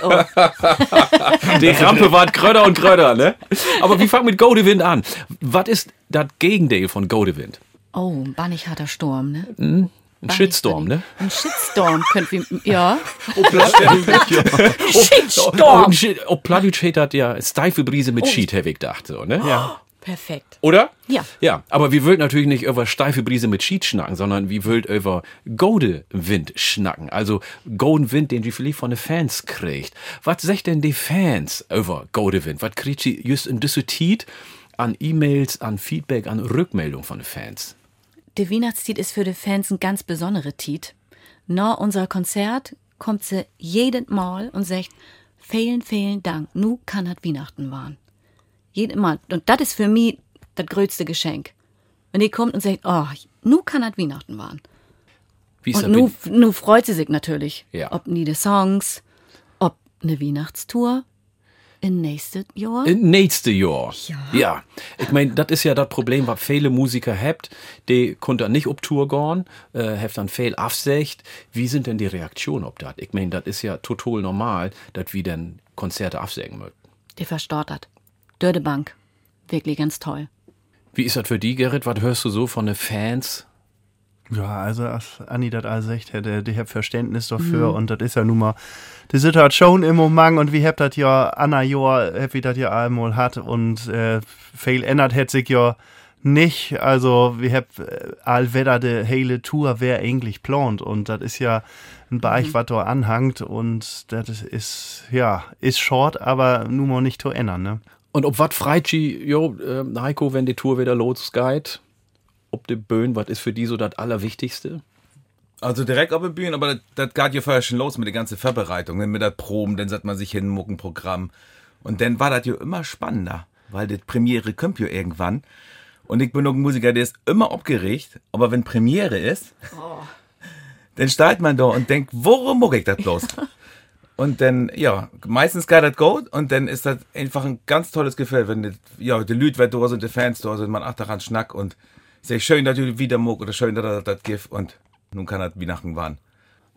Rampe war Kröder und Kröder, ne? Aber wir fangen mit Godewind an. Was ist das Gegendeel von Godewind? Oh, ein bannig harter Sturm, ne? Hm? Ein Shitstorm, ne? Ein Shitstorm könnten wir, ja. Oh, Shitstorm! Oh, Plattdeutsch hat ja steife Brise mit Schied, habe ich gedacht, so, ne? Ja. Perfekt. Oder? Ja. Ja, aber wir wollen natürlich nicht über steife Brise mit Schied schnacken, sondern wir wollen über Godewind schnacken. Also Godewind, den die vielleicht von den Fans kriegt. Was sagt denn die Fans über Godewind? Was kriegt sie just in dieser Zeit an E-Mails, an Feedback, an Rückmeldung von den Fans? Der Weihnachtstiet ist für die Fans ein ganz besonderer Tiet. Nach unser Konzert kommt sie jedes Mal und sagt, vielen, vielen Dank, nu kann hat Weihnachten waren. Jedes Mal. Und das ist für mich das größte Geschenk. Wenn die kommt und sagt, oh, nu kann hat Weihnachten waren. Und nu freut sie sich natürlich. Ja. Ob nie die Songs, ob eine Weihnachtstour. In nächste Jahr? In nächste Jahr. Ja. Ich meine, das ist ja das Problem, was viele Musiker habt. Die konnten nicht auf Tour gehen, habt dann viel Absicht. Wie sind denn die Reaktionen auf das? Ich meine, das ist ja total normal, dass wir dann Konzerte absägen möchten. Die verstört das. Dörde Bank. Wirklich ganz toll. Wie ist das für die, Gerrit? Was hörst du so von den Fans? Ja, also als Anni das alles echt hätte, ich hab Verständnis dafür und das ist ja nun mal die Situation im Moment und wie habt das ja Anna Jahr, wie das ja einmal hat und viel ändert hätte sich ja nicht, also wir habt allwetter de hele Tour wär eigentlich plant und das ist ja ein Bereich, was da anhangt und das ist, ja, ist short, aber nun mal nicht zu ändern, ne? Und ob wat freit sie, jo, Heiko, wenn die Tour wieder losgeht? Ob die Bühne, was ist für die so das Allerwichtigste? Also direkt auf der Bühne, aber das geht ja vorher schon los mit der ganzen Vorbereitung, mit der Proben, dann setzt man sich hin, Muckenprogramm. Und dann war das ja immer spannender, weil die Premiere kommt ja irgendwann. Und ich bin noch ein Musiker, der ist immer aufgeregt, aber wenn Premiere ist, dann steht man da und denkt, worum muck ich das bloß? Und dann, ja, meistens geht das gut und dann ist das einfach ein ganz tolles Gefühl, wenn die, ja, die Leute da sind, die Fans da sind, man acht daran Schnack und sehr schön, dass du wieder muck oder schön, dass er das gibt und nun kann er Weihnachten waren.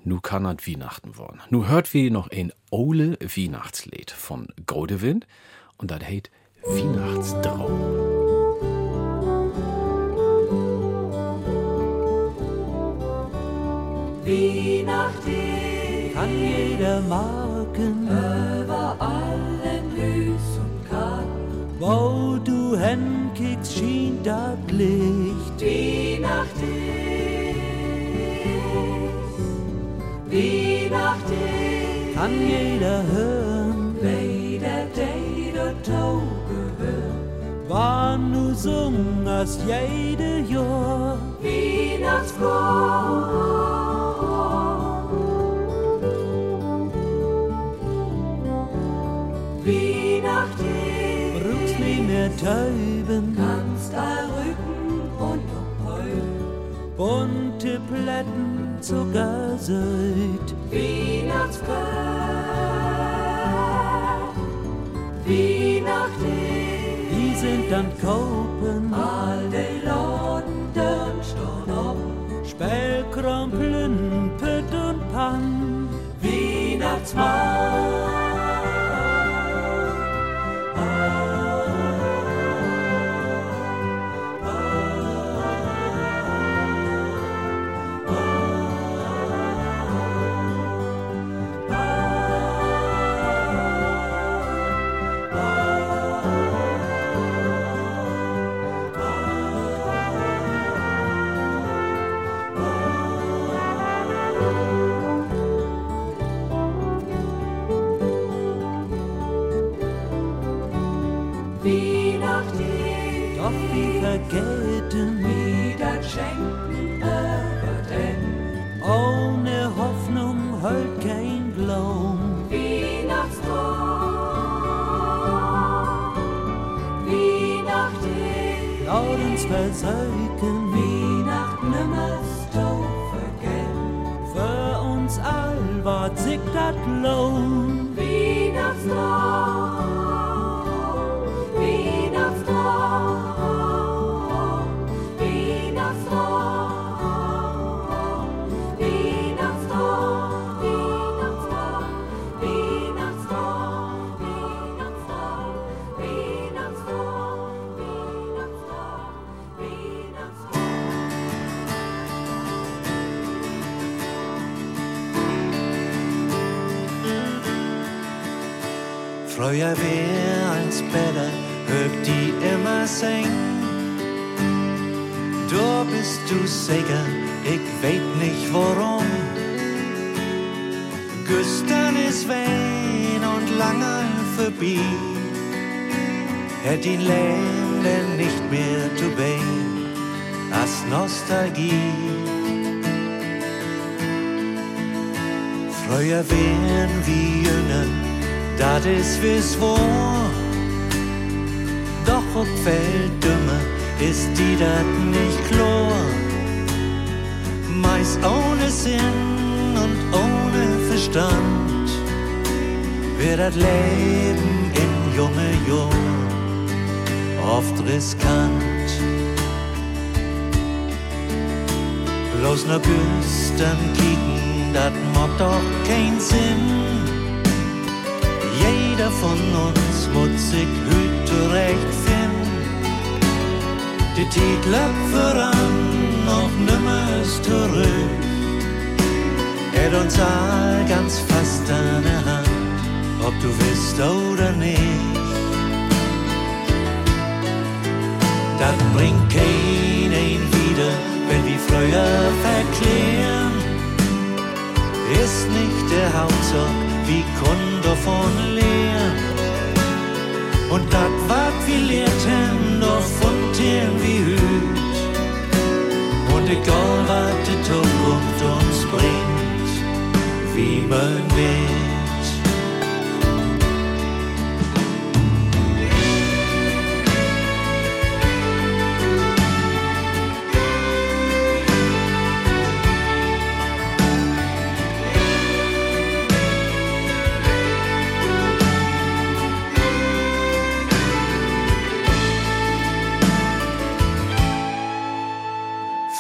Nun kann er Weihnachten waren. Nun hört wir noch ein ole Weihnachtslied von Godewind und das heißt Weihnachtstraum. Weihnachten kann jeder morgen über allen Hüs und Karten, wo du hin Kicks schien das Licht. Weihnacht ist, kann jeder hören, jeder Day dort Taube hören, wann du sungst jede Jahr. Weihnachtschor. Weihnacht ist, brauchst nie mehr Teil. Kannst da rücken und heulen, bunte Blätten, Zuckersüd. Weihnachtsköpf, Weihnachten, die sind dann Kopen, all die Laden, dann Stornop, Spellkrumpeln, Pütt und Pan, Weihnachtsmann. Versöken Weihnachten nimmerst du vergessen. Für uns all war sich das lohn. Frøjer værens batter, høg de immer seng. Du bist du sikker, ich weet nicht warum. Gestern ist wein und lange vorbei. Hätt ihn Länden nicht mehr zu bein, als Nostalgie. Frøjer wären wie jünger, das ist wie's war, doch ob Weltdümmer ist die dat nicht klar. Meist ohne Sinn und ohne Verstand wird das Leben in junge Jahren oft riskant. Bloß nur güstern kicken, dat macht doch keinen Sinn. Jeder von uns muss sich heute zurechtfinden. Die Zeit läuft voran, noch nimmer zurück. Hätt uns all ganz fast an der Hand, ob du willst oder nicht. Das bringt keinen wieder, wenn wir früher verklären. Ist nicht der Hauptsache, wie Kunde davon lehren. Und das, was wir lehrten, doch von dem wir hüt. Und egal, was die Zukunft uns bringt, wie man will.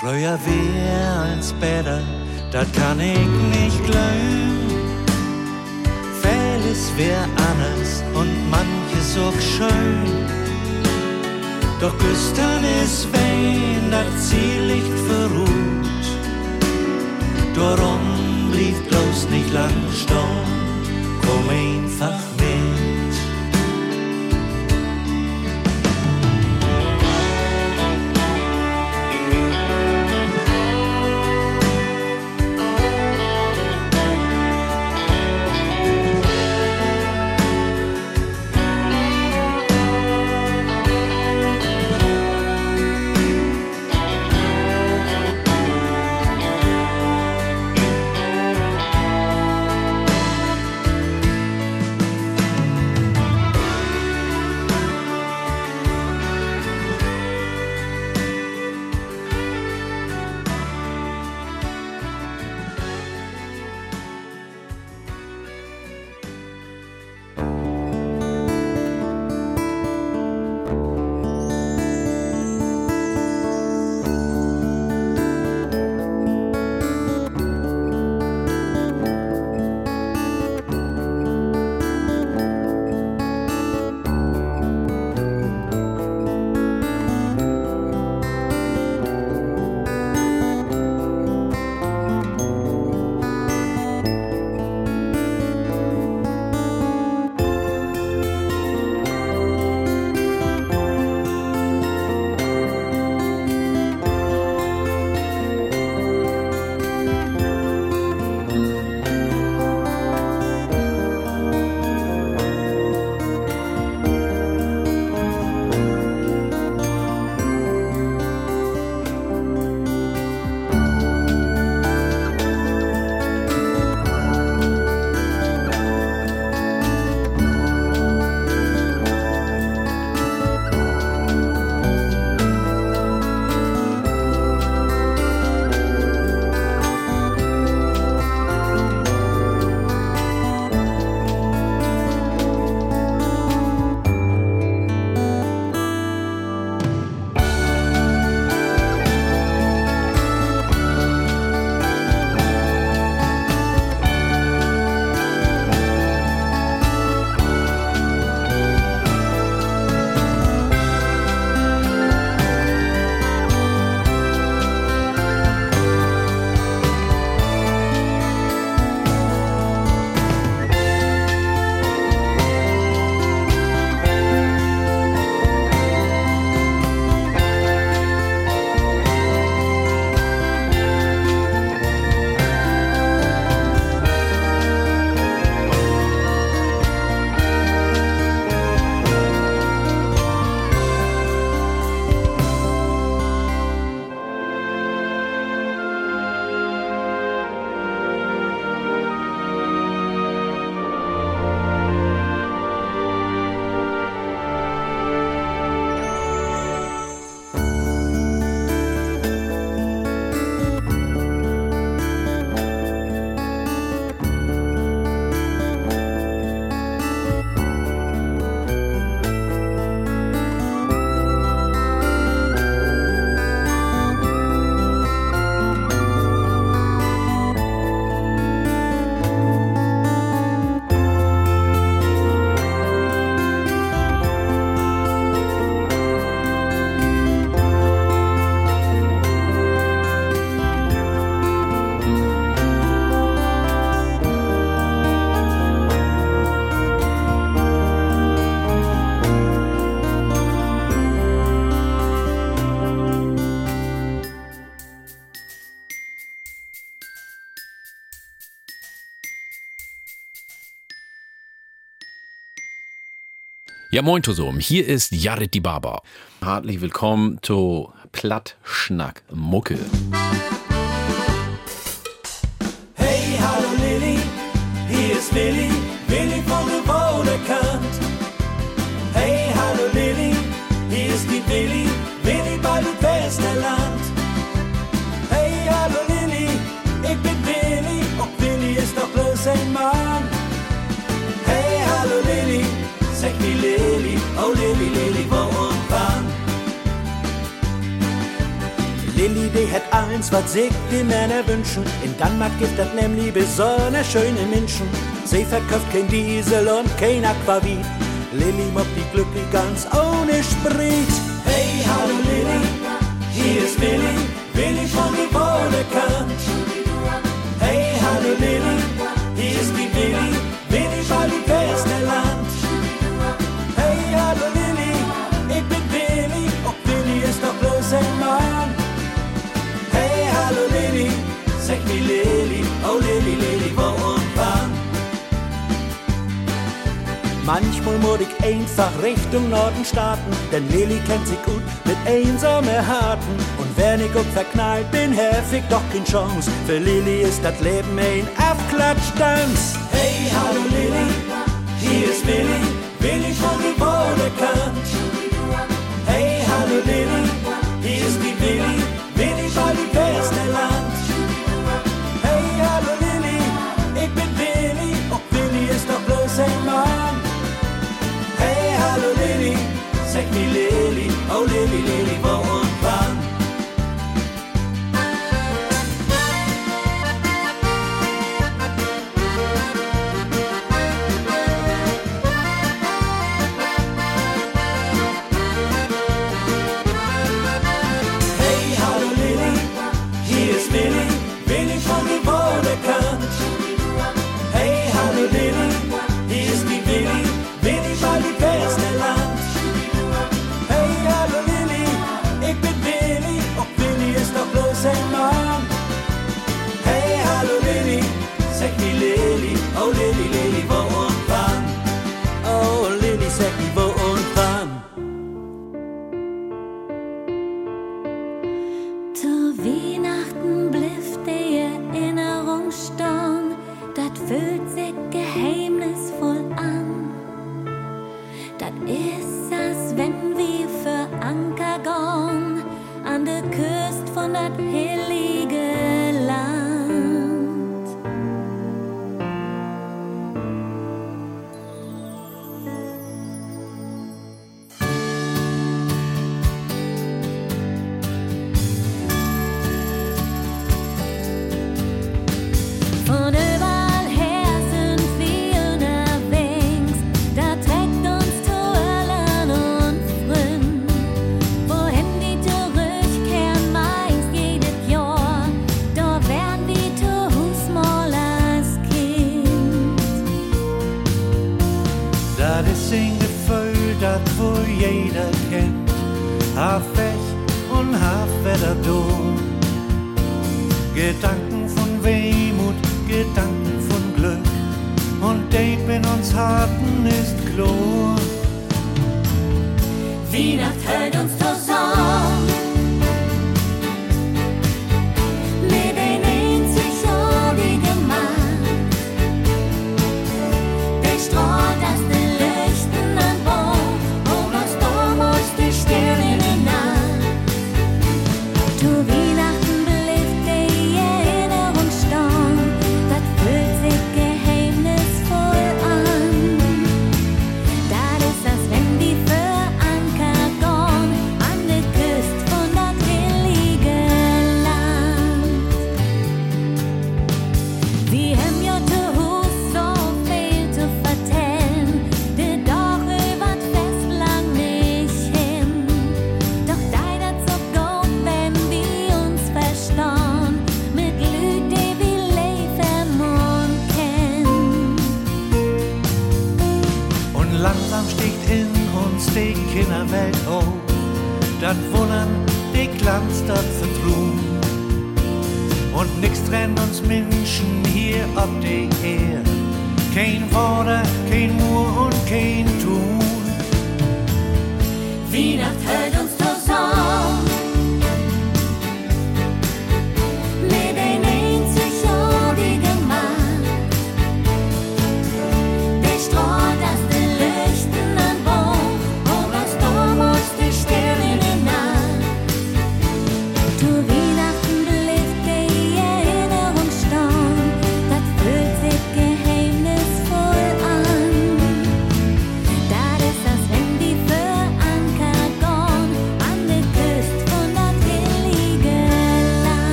Früher wär als besser, das kann ich nicht glauben. Vieles wär anders und manches auch schön. Doch gestern ist wein, das Ziellicht verruht. Darum blieb bloß nicht lang stehen, komm einfach mit. Ja, moin zusammen, hier ist Yared Dibaba. Herzlich willkommen zu Platt Schnack Mucke. Hey, hallo Lilly, hier ist Willi, Willi von der Wohlerkant. Hey, hallo Lilly, hier ist die Willi, Willi bei dem Westerland. Hey, hallo Lilly, ich bin Willi, und Willi ist doch bloß ein Mann. Hey, hallo Lilly, sag wie Lilly, oh Lilly, Lilly, wo und wann? Lilly, die hat eins, was sich die Männer wünschen. In Danmark gibt das nämlich besonders schöne Menschen. Sie verkauft kein Diesel und kein Aquavit. Lilly macht die glücklich ganz ohne Sprit. Hey, hallo Lilly, hier ist Willi, Willi von der Wohlerkant. Hey, hallo Lilly, hier ist die Willi, Willi von dem Westerland. Sag mir Lilly, oh Lilly, Lilly, wo und wann? Manchmal muss ich einfach Richtung Norden starten, denn Lilly kennt sich gut mit einsamen Harten. Und wenn ich auch verknallt bin, hab ich doch keine Chance. Für Lilly ist das Leben ein Aufklatschtanz. Hey, hallo Lilly, hier ist Willi, Willi von der Wohlerkant. Hey, hallo Lilly, hier ist die Willi, Willi von dem Westerland. Sag mir Lilly, oh Lilly, Lilly, wo und wann? Hey, hallo Lilly, hier ist Willi, Willi von der Wohlerkant. Hey, hallo Lilly, hier ist die Willi, Willi von dem Westerland. Kein Worte, kein Mur und kein Tun.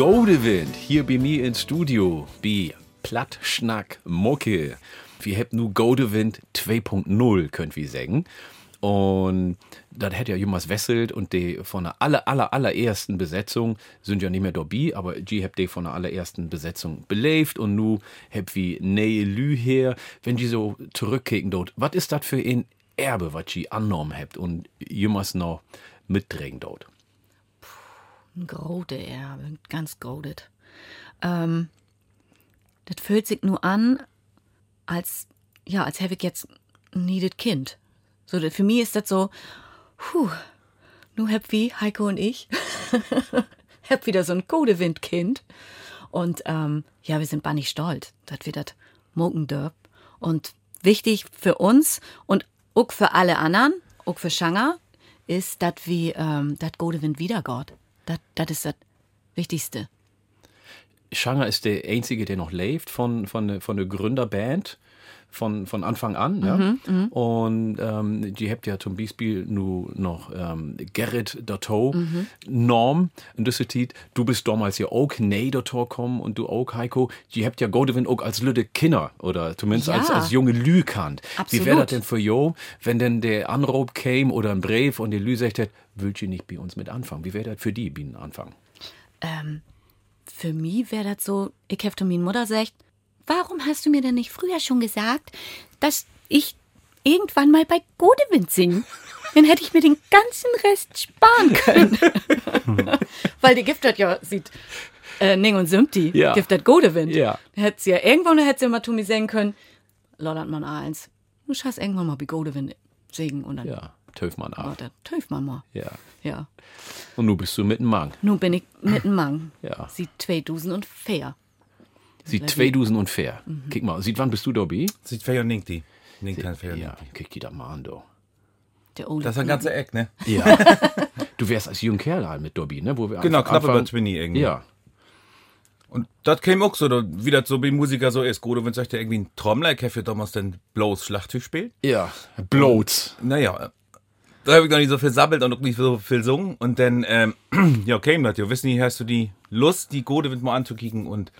Godewind, hier bei mir ins Studio, bei Platt Schnack Mucke. Wir haben nu Godewind 2.0, könnt wir sagen. Und das hätte ja jemals wesselt und die von der allerersten Besetzung sind ja nicht mehr dabei, aber die habt die von der allerersten Besetzung belebt und nu habt wie neue Lü her, wenn die so zurückkicken dort. Was ist das für ein Erbe, was die angenommen habt und jemals noch mitdrängen dort? Ein großes Erbe, ganz großes. Das fühlt sich nur an, als hätte ich jetzt nie das Kind. So, für mich ist das so, nu hab wie Heiko und ich, hab wieder so ein Godewind-Kind. Und wir sind bannig stolz, dass wir das mogen dürfen. Und wichtig für uns und auch für alle anderen, auch für Schanger, ist, dass wir das Godewind wiedergott. Das ist das Wichtigste. Schanger ist der Einzige, der noch lebt von der Gründerband. Von Anfang an, ja. Und die habt ja zum Beispiel nur noch Gerrit Dato, Norm, und das Tiet, du bist damals ja auch Ney Dato kommen und du auch Heiko, die habt ja Godewind auch als lüde Kinder oder zumindest als junge Lü kannt. Wie wäre das denn für Jo, wenn denn der Anruf käme oder ein Brief und die Lü sagt, willst du nicht bei uns mit anfangen? Wie wäre das für die Bienen anfangen? Für mich wäre das so, ich hab zu meiner Mutter gesagt, warum hast du mir denn nicht früher schon gesagt, dass ich irgendwann mal bei Godewind singe? Dann hätte ich mir den ganzen Rest sparen können. Weil die Gift hat ja, sieht Ning und Sümti, ja. Gift hat Godewind. Ja. Hätte sie ja irgendwann, hätte sie mal zu mir singen können, Lollandmann A1, du schaffst irgendwann mal bei Godewind singen und dann... Ja. Töfmann ab. Töfmann mal. Ja. Und nun bist du mit dem Mang. Nun bin ich mit dem Mang. Ja. Sie 2004. Sieht 2004. Kick mal, sieht wann bist du dabei? Sieht fair und nickt die. Ja, kick die da mal an, do. Das ist ein ganzer Eck, ne? Ja. Du wärst als Jungkerl mit Dobby, ne? Wo wir genau, knapp über 20 irgendwie. Ja. Und das käme auch so, wie das so wie Musiker so ist. Godewind sagt ja irgendwie ein Trommler, ich habe damals den Blows Schlagzeug spielt. Ja, Blows. Naja, da habe ich noch nicht so viel sabbelt und auch nicht so viel gesungen. Und dann, käme das ja. Wissen die, hast du die Lust, die Godewind mal anzukicken und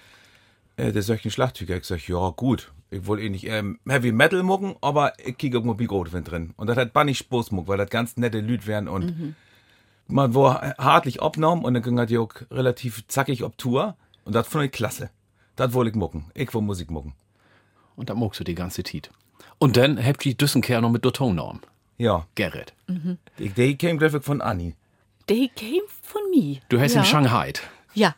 der solchen Schlagtüger. Ich sag, ja gut, ich wollte nicht Heavy Metal mucken, aber ich kriege irgendwo bei Godewind drin. Und das hat bannig Spaß muck, weil das ganz nette Lüd wären und man war hartlich abgenommen und dann ging halt auch relativ zackig auf Tour und das fand ich klasse. Das wollte ich mucken. Ich wollte Musik mucken. Und dann muckst du die ganze Tiet. Und dann habt ihr Düssenkerl noch mit Dottonorm. Ja. Gerrit. Der came graphic von Anni. Der came von mir. Du heißt in Shanghai. Ja.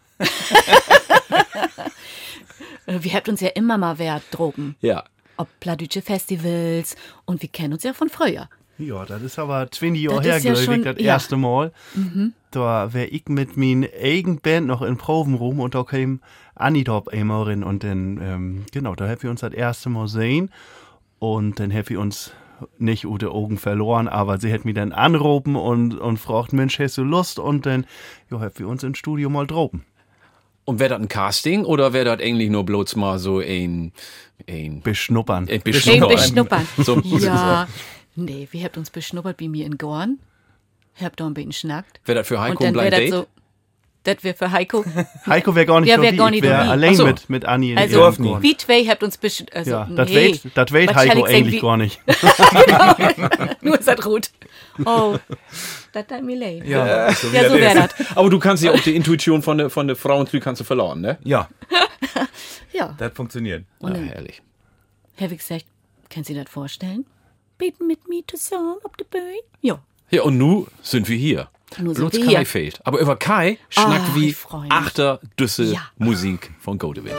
Wir habt uns ja immer mal wert drogen. Ja. Ob plattdütsche Festivals und wir kennen uns ja von früher. Ja, das ist aber 20 Jahre her, glaube ich, das erste Mal. Da wär ich mit meiner eigenen Band noch in Proben rum und da kam Anidop einmal rein und dann, da haben wir uns das erste Mal sehen und dann haben wir uns nicht oder Augen verloren, aber sie hat mich dann anrufen und fragt, Mensch, hast du Lust? Und dann, haben wir uns im Studio mal droben. Und wäre das ein Casting oder wäre das eigentlich nur bloß mal so ein Beschnuppern? Beschnuppern. Ja, nee, wir habt uns beschnuppert bei mir in Gorn. Habt da ein bisschen schnackt. Wäre das für Heiko ein Blind Date? So, das wäre für Heiko. Heiko wäre gar nicht dabei. Ich wäre allein mit Anni in Gorn. Also, wie zwei habt uns beschnuppert. Also, ja, das weiß Heiko eigentlich gar nicht. Nur ist das rot. Oh, das tut mir leid. Ja, so wäre das. Aber du kannst ja auch die Intuition von der Frauenslü kannst du verloren, ne? Ja. Ja. Das funktioniert. Und herrlich. Habe ich gesagt, kannst du dir das vorstellen? Beten mit mir zusammen auf der Bühne. Ja. Ja, und nu sind wir hier. Nur so Kai hier. Fehlt. Aber über Kai schnackt wie achter Düsse Musik von Godewind.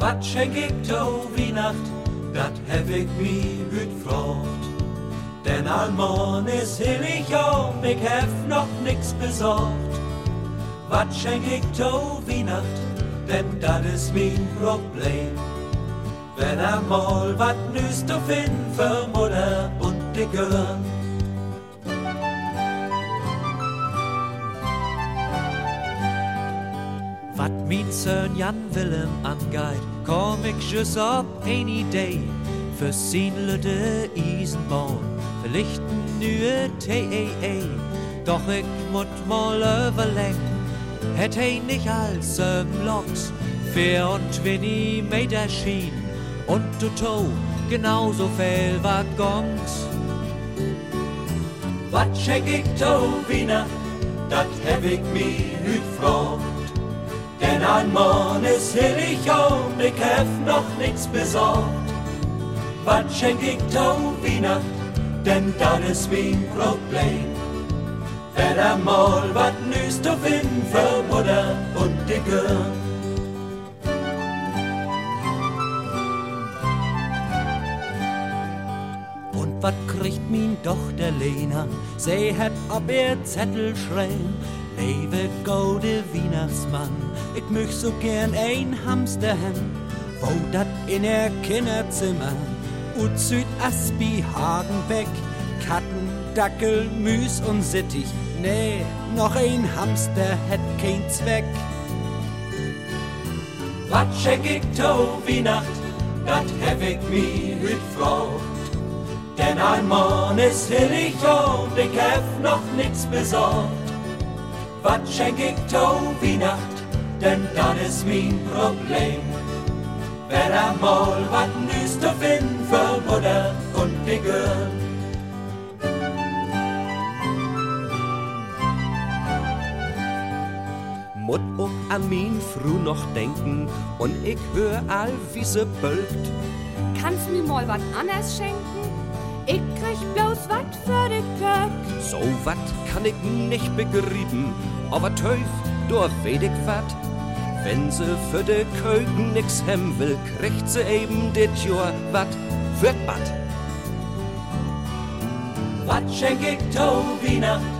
Was schenk ich to wie Nacht, dat hab ich mi hüt frort. Denn all morn is hillig um, ich hab noch nix besorgt. Was schenk ich to wie Nacht, denn dat is mein Problem. Wenn einmal wat nüs du find für Mutter und die Gehirn. Wat min Sön Jan Willem angeit, komm ich just op any day. Für sin Lütte Isenborn, für lichten nieuwe TEE. Doch ik moet mal overleggen, het hij niet als Loks 24 Meter Schien und du Toe genauso viel wat Gongs. Wat check ik to Wiener, dat heb ik mir gefragt. Denn ein Mann ist hillig und ich hef noch nichts besorgt. Wat check ich to Wiener, denn dat is mein Problem. Wenn einmal wat nüs to finden für Mutter und die Girl. Wat kriegt min Tochter Lena? Sie hat ab ihr Zettel schrein. Lebe gode Weihnachtsmann, ich möch so gern ein Hamster hem. Wo dat in ihr Kinderzimmer? Ut Süd Aspi Hagenbeck, Katten, Dackel, Müs und Sittich. Nee, noch ein Hamster hätt kein Zweck. Wat check ich to Weihnacht? Dat hab ich mi hüt fragt. Denn ein Mann ist hillig und ich hab noch nichts besorgt. Was schenk ich to Weihnacht, denn dann ist mein Problem. Wenn einmal was Neues zu finden für Mutter und die Girl. Mut auch an mein Früh noch denken und ich hör all wie sie bölkt. Kannst mir mal was anderes schenken? Ich krieg bloß wat für die Köck. So wat kann ich nicht begrieben, aber teuf, doch weet ich wat. Wenn sie für die Köken nix hem will, kriegt sie eben dit Jahr wat für wat. Wat schenk ich to Weihnacht,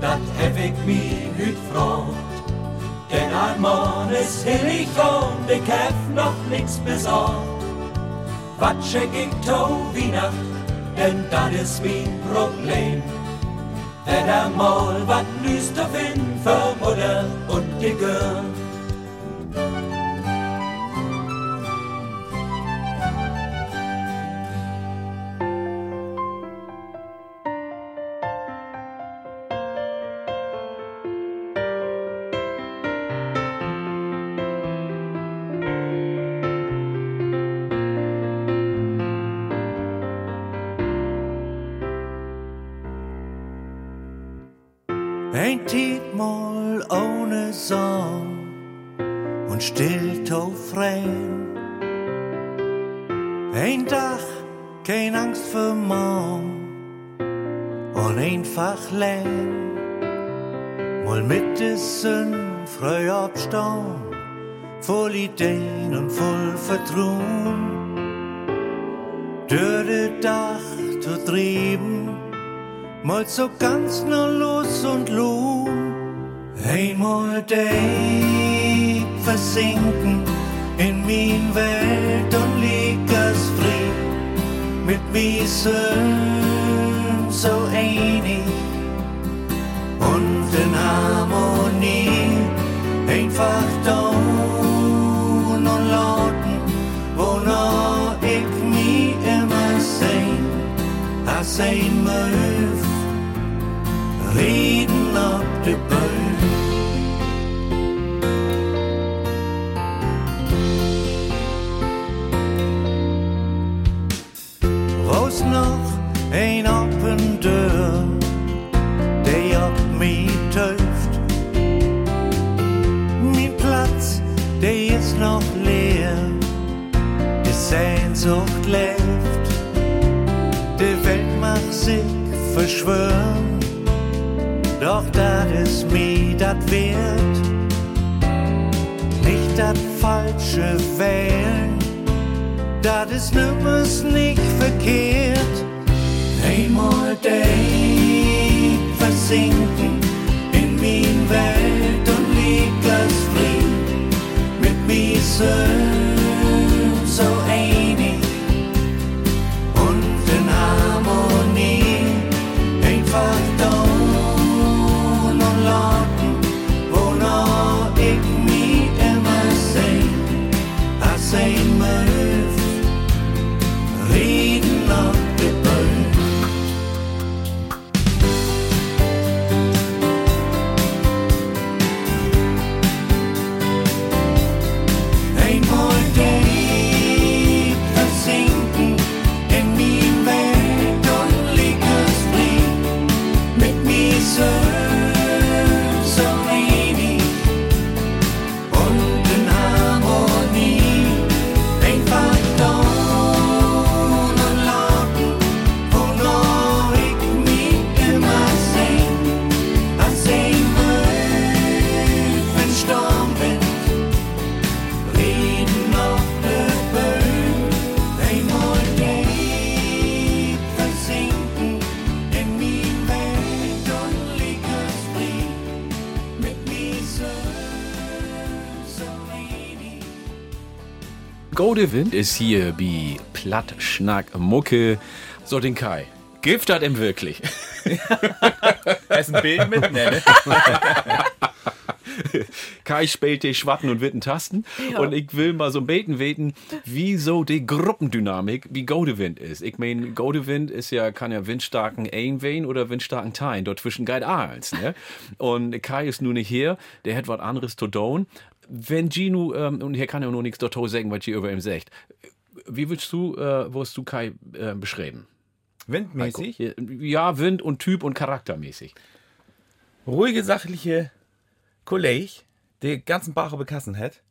dat hab ich mi hüt fragt. Denn ein Mann ist hillig und ich hab noch nix besorgt. Wat schenk ich to Weihnacht, denn das ist mein Problem. Wenn einmal was Neues zu finden für Mutter und die Girl. Voll Ideen und voll Vertrauen. Durch den Dach zu treiben, mal so ganz nur los und lum. Einmal dich versinken in mein Welt und liegt es frei. Mit mir sind so einig und in Harmonie. Einfach tun und lauten, wonach ich mich immer sehn. Als ein Möw, reden ab der Böll. Wo's noch ein Open Dörr, der ab mich tölt. Der ist noch leer, die Sehnsucht lebt, die Welt macht sich verschwören, doch das ist mir das wert. Nicht das Falsche wählen, das ist nimmers nicht verkehrt. Einmal dich versinken in mein Welt und liegt das frei. Wir sind so einig und in Harmonie. Einfach tun und lauten, wonach ich mich immer seh. Als ein Möw, reden auf die Welt. Godewind ist hier wie Platt Schnack Mucke. So, den Kai. Gift hat ihm wirklich. Er ist ein Bild mit, ne? Kai spielt die Schwatten und wird Tasten. Ja. Und ich will mal so ein Beten weten, wie so die Gruppendynamik wie Godewind ist. Ich meine, Godewind ist ja, kann ja windstarken Einwein oder windstarken Tein. Dort zwischen Guide Aals, ne? Und Kai ist nur nicht hier. Der hat was anderes zu tun. Wenn Gino, und hier kann ja nur nichts dazu sagen, was ihr über ihm sagt. Wie würdest du, wirst du Kai beschreiben? Windmäßig? Ja, Wind und Typ und charaktermäßig. Ruhige, sachliche Kolleg, der ganzen Bache bekassen hat.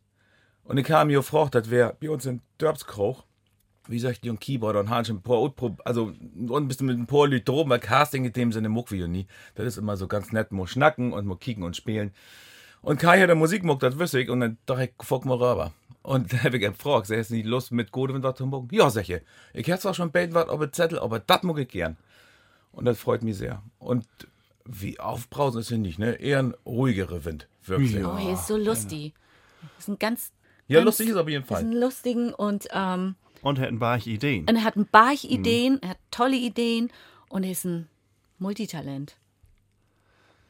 Und ich kam hier gefragt, dass wir bei uns in Dörbskroch, wie soll ich die und Keyboarder und Hanschen, also und bist du mit ein paar Leuten droben, weil Casting in dem Sinne muck wie und nie. Das ist immer so ganz nett, muss schnacken und muss kicken und spielen. Und Kai hat der Musik muckt, das wüsste ich, und dann dachte ich, fuck mal rüber. Und da habe ich gefragt, sie hat nicht Lust mit Godewind was zu machen? Ja, sag ich hätte zwar schon beten was auf den Zettel, aber das muck ich gern. Und das freut mich sehr. Und wie aufbrausend ist hier nicht, ne? Eher ein ruhigerer Wind, wirklich. Ja. Oh, hier ist so lustig. Ist ein ganz... Ja, ganz, lustig ist auf jeden Fall. Ist ein lustigen und hat ein paar Ideen. Und er hat ein paar Ideen, er hat tolle Ideen und er ist ein Multitalent.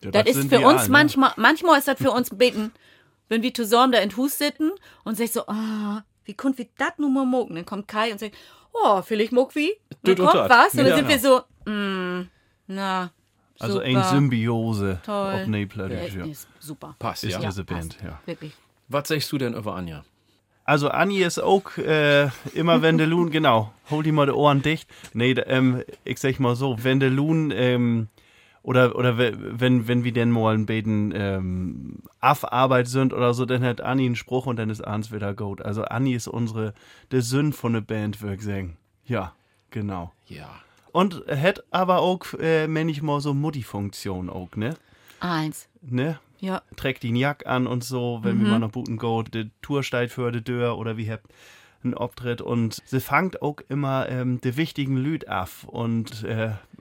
Ja, das ist für uns alle, ne? manchmal ist das für uns beten, wenn wir zusammen da in Hus sitzen und sich so, oh, wie konnten wir das nun mal mogen? Dann kommt Kai und sagt, oh, vielleicht mog wie? Dann kommt was? Und dann sind wir so, na... Also super. Eine Symbiose auf Nepladüsch. Ja, ist super. Passt, ist ja. Diese Band, passt. Ja. Wirklich. Was sagst du denn über Anja? Also Anja ist auch immer Wendelun, genau. Hol die mal die Ohren dicht. Nee, ich sag mal so, Wendelun oder wenn wir denn mal ein Beten Affarbeit sind oder so, dann hat Anja einen Spruch und dann ist Arns wieder gut. Also Anja ist unsere, der Sünd von der Band, würde ich sagen. Ja, genau. Ja. Und hat aber auch, manchmal so Mutti-Funktion auch, ne? Eins. Ne? Ja. Trägt den Jack an und so, wenn wir mal nach Buten go, die Tour steigt für die Dörr oder wie habt einen Auftritt. Und sie fangt auch immer die wichtigen Lüd af und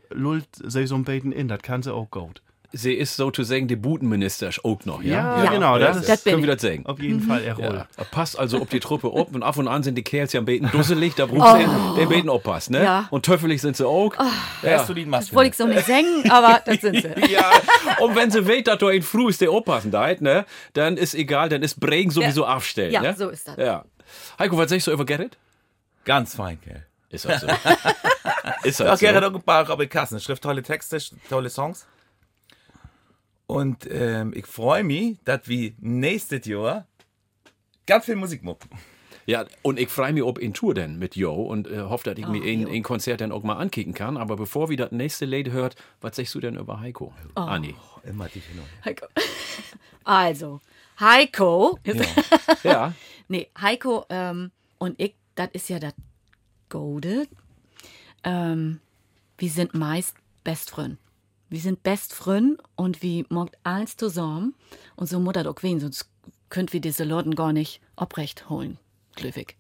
lullt sie so ein Beten in, das kann sie auch gut. Sie ist sozusagen die Butenminister auch noch, ja? Ja, ja genau, das können wir das sagen. Auf jeden Fall erholt. Ja. Passt also, ob die Truppe ob und ab und an sind die Kerls ja ein Beten dusselig, da braucht der Beten aufpasst, ne? Ja. Und töffelig sind sie auch. Oh. Ja. Das wollte ich so nicht sagen, aber das sind sie. Ja, und wenn sie weht, dass du in Früh ist, der aufpassen da, ne? Dann ist egal, dann ist Bregen sowieso aufstellen, ne? Ja, so ist das. Ja. Heiko, was sagst du über Gerrit? Ganz fein, Kerl. Ist auch so. Ist auch so. Gerrit auch ein paar Kassen, schreibt tolle Texte, tolle Songs. Und ich freue mich, dass wir nächstes Jahr ganz viel Musik machen. Ja, und ich freue mich, ob in Tour denn mit Jo und hoffe, dass ich mir ein Konzert dann auch mal ankicken kann. Aber bevor wir das nächste Lied hört, was sagst du denn über Heiko? Oh. Anni. Immer die Heiko. Also, Heiko. Ja. Ja. Nee, Heiko und ich, das ist ja das Gode. Wir sind meist Bestfreunde. Wir sind Bestfreunde und wir mögen alles zusammen. Und so muttert auch wen, sonst könnt wir diese Leute gar nicht obrecht holen. Glücklich.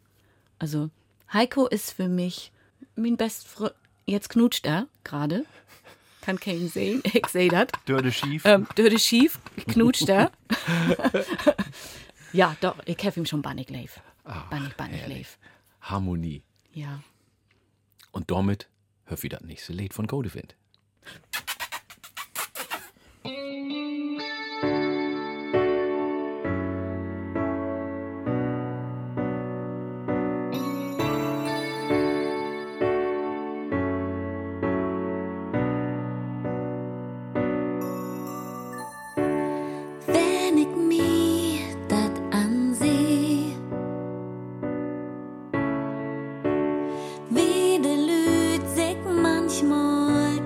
Also, Heiko ist für mich mein Bestfreund. Jetzt knutscht er gerade. Kann keinen sehen. Ich sehe das. Dörde schief. Knutscht er. Ja, doch. Ich habe ihm schon Bannig-Lave. Bannig-Lave. Harmonie. Ja. Und damit hört wieder das nächste Lied von Godewind. Wie de Lüt sich manchmal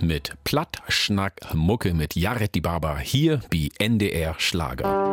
Mit Platt Schnack Mucke mit Yared Dibaba hier bei NDR Schlager.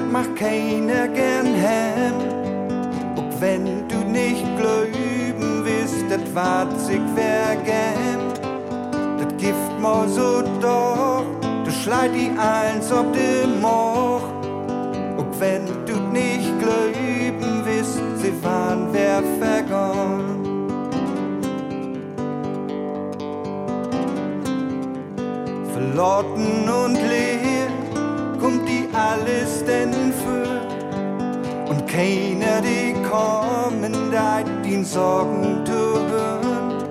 dat macht keiner gern hab. Auch wenn du nicht glüben willst, das war sich vergeben. Das gibt mal so doch, du schleit die eins auf dem Moch. Auch wenn du nicht glüben willst, sie waren wer vergangen. Verlotten und leer, kommt die alles denn für. Und keiner, die kommen, da die Sorgen zu hören.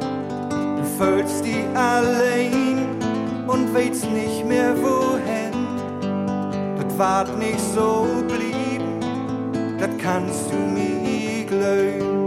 Du fühlst die allein und weißt nicht mehr wohin. Das ward nicht so blieben, das kannst du mir glauben.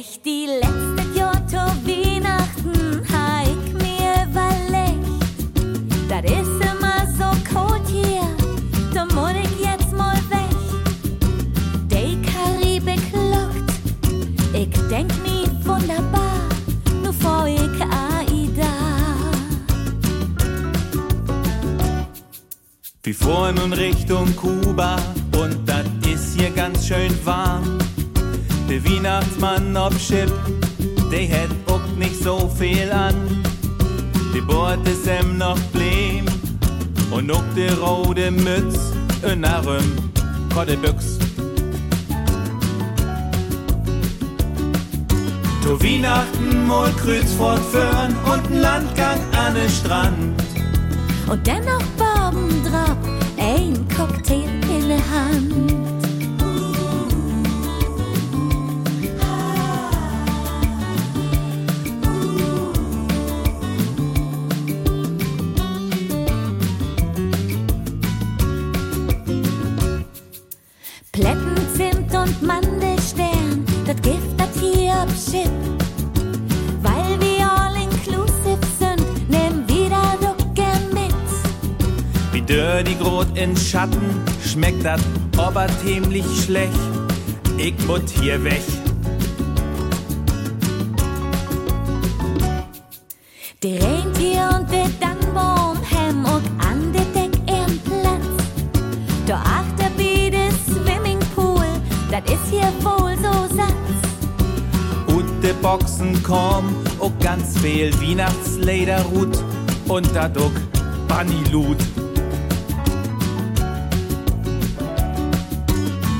Sech die letzte Jahr zu Weihnachten, heik mir überlegt. Das ist immer so kalt hier, da muss ich jetzt mal weg. Die Karibik lockt, ich denk mir wunderbar, nur vor ich Aida. Wir fuhren in Richtung Kuba und das ist hier ganz schön warm. Der Weihnachtsmann ob Schipp, der hätt auch nicht so viel an. Die Bord ist ihm noch blem und auch die rote Mütz in arem Kottebüchs. To Weihnachten mol Kreuz fortführen und ein Landgang an den Strand. Und dann noch Bauben drauf, ein Cocktail in der Hand. Dör die Grot in Schatten, schmeckt das aber ziemlich schlecht. Ich mut hier weg. Die Rentier und die Dannbaum haben auch an der Deck ihren Platz. Da achter wie das Swimmingpool, das ist hier wohl so Satz. Und die Boxen kommen auch ganz viel Weihnachtslederhut und da duck Bunny-Lut.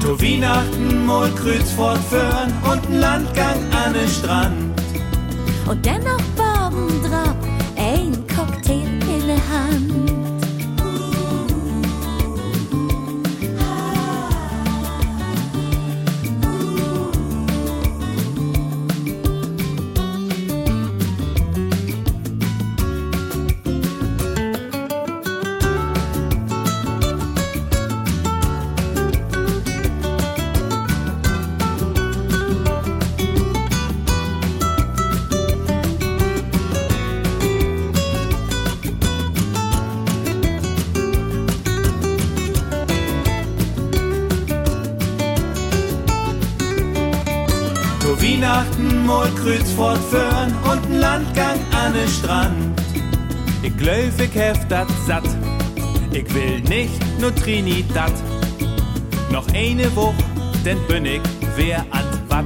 To Weihnachten mol Kreuz fortführen und ein Landgang an den Strand. Und dann noch Boben drauf, ein Cocktail in der Hand. Kreuz fortführen und ein Landgang an den Strand. Ich glaub, ich hef dat satt. Ich will nicht nur Trinidad. Noch eine Woche, denn bin ich wer an wat.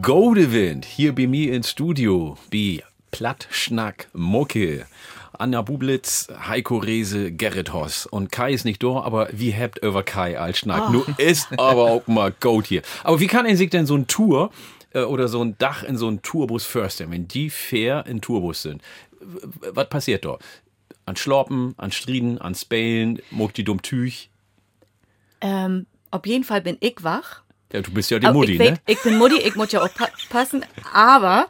Godewind, hier bei mir ins Studio, wie Platt Schnack Mucke. Anja Bublitz, Heiko Rehse, Gerrit Horst. Und Kai ist nicht da, aber wie habt über Kai als Schnack? Oh. Nur ist aber auch mal Goat hier. Aber wie kann ein sich denn so ein Tour oder so ein Dach in so ein Tourbus förstern, wenn die fair in Tourbus sind? Was passiert da? An Schlorpen, an Strieden, an Spälen, muck die dumm Tüch? Auf jeden Fall bin ich wach. Ja, du bist ja die aber Mutti, ich ne? Ich bin Mutti, ich muss ja auch passen. Aber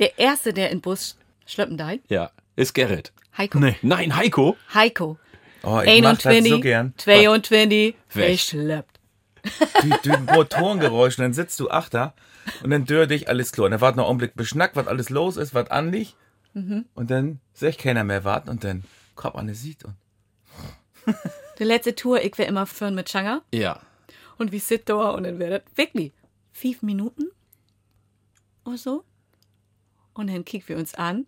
der Erste, der in den Bus schleppen darf, ja, ist Gerrit. Heiko. Nee. Nein, Heiko? Heiko. Oh, ich mach das so gern. 22, ich schleppt. Die Motorengeräusche, dann sitzt du achter und dann dör dich alles klar. Und dann wart noch einen Augenblick beschnackt, was alles los ist, was an dich. Mhm. Und dann seh ich keiner mehr warten und dann kommt man es sieht. Und die letzte Tour, ich wär immer fern mit Schanger. Ja. Und wie sit da und dann wäre das wirklich 5 Minuten oder so. Und dann kicken wir uns an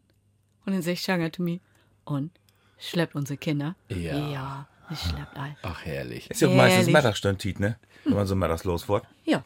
und dann sagt Schanger to me und schleppt unsere Kinder. Ja, es schleppt all. Ach, herrlich. Ist ja auch meistens Mittagsstundtit, ne? Wenn man so mittags losfährt. Ja.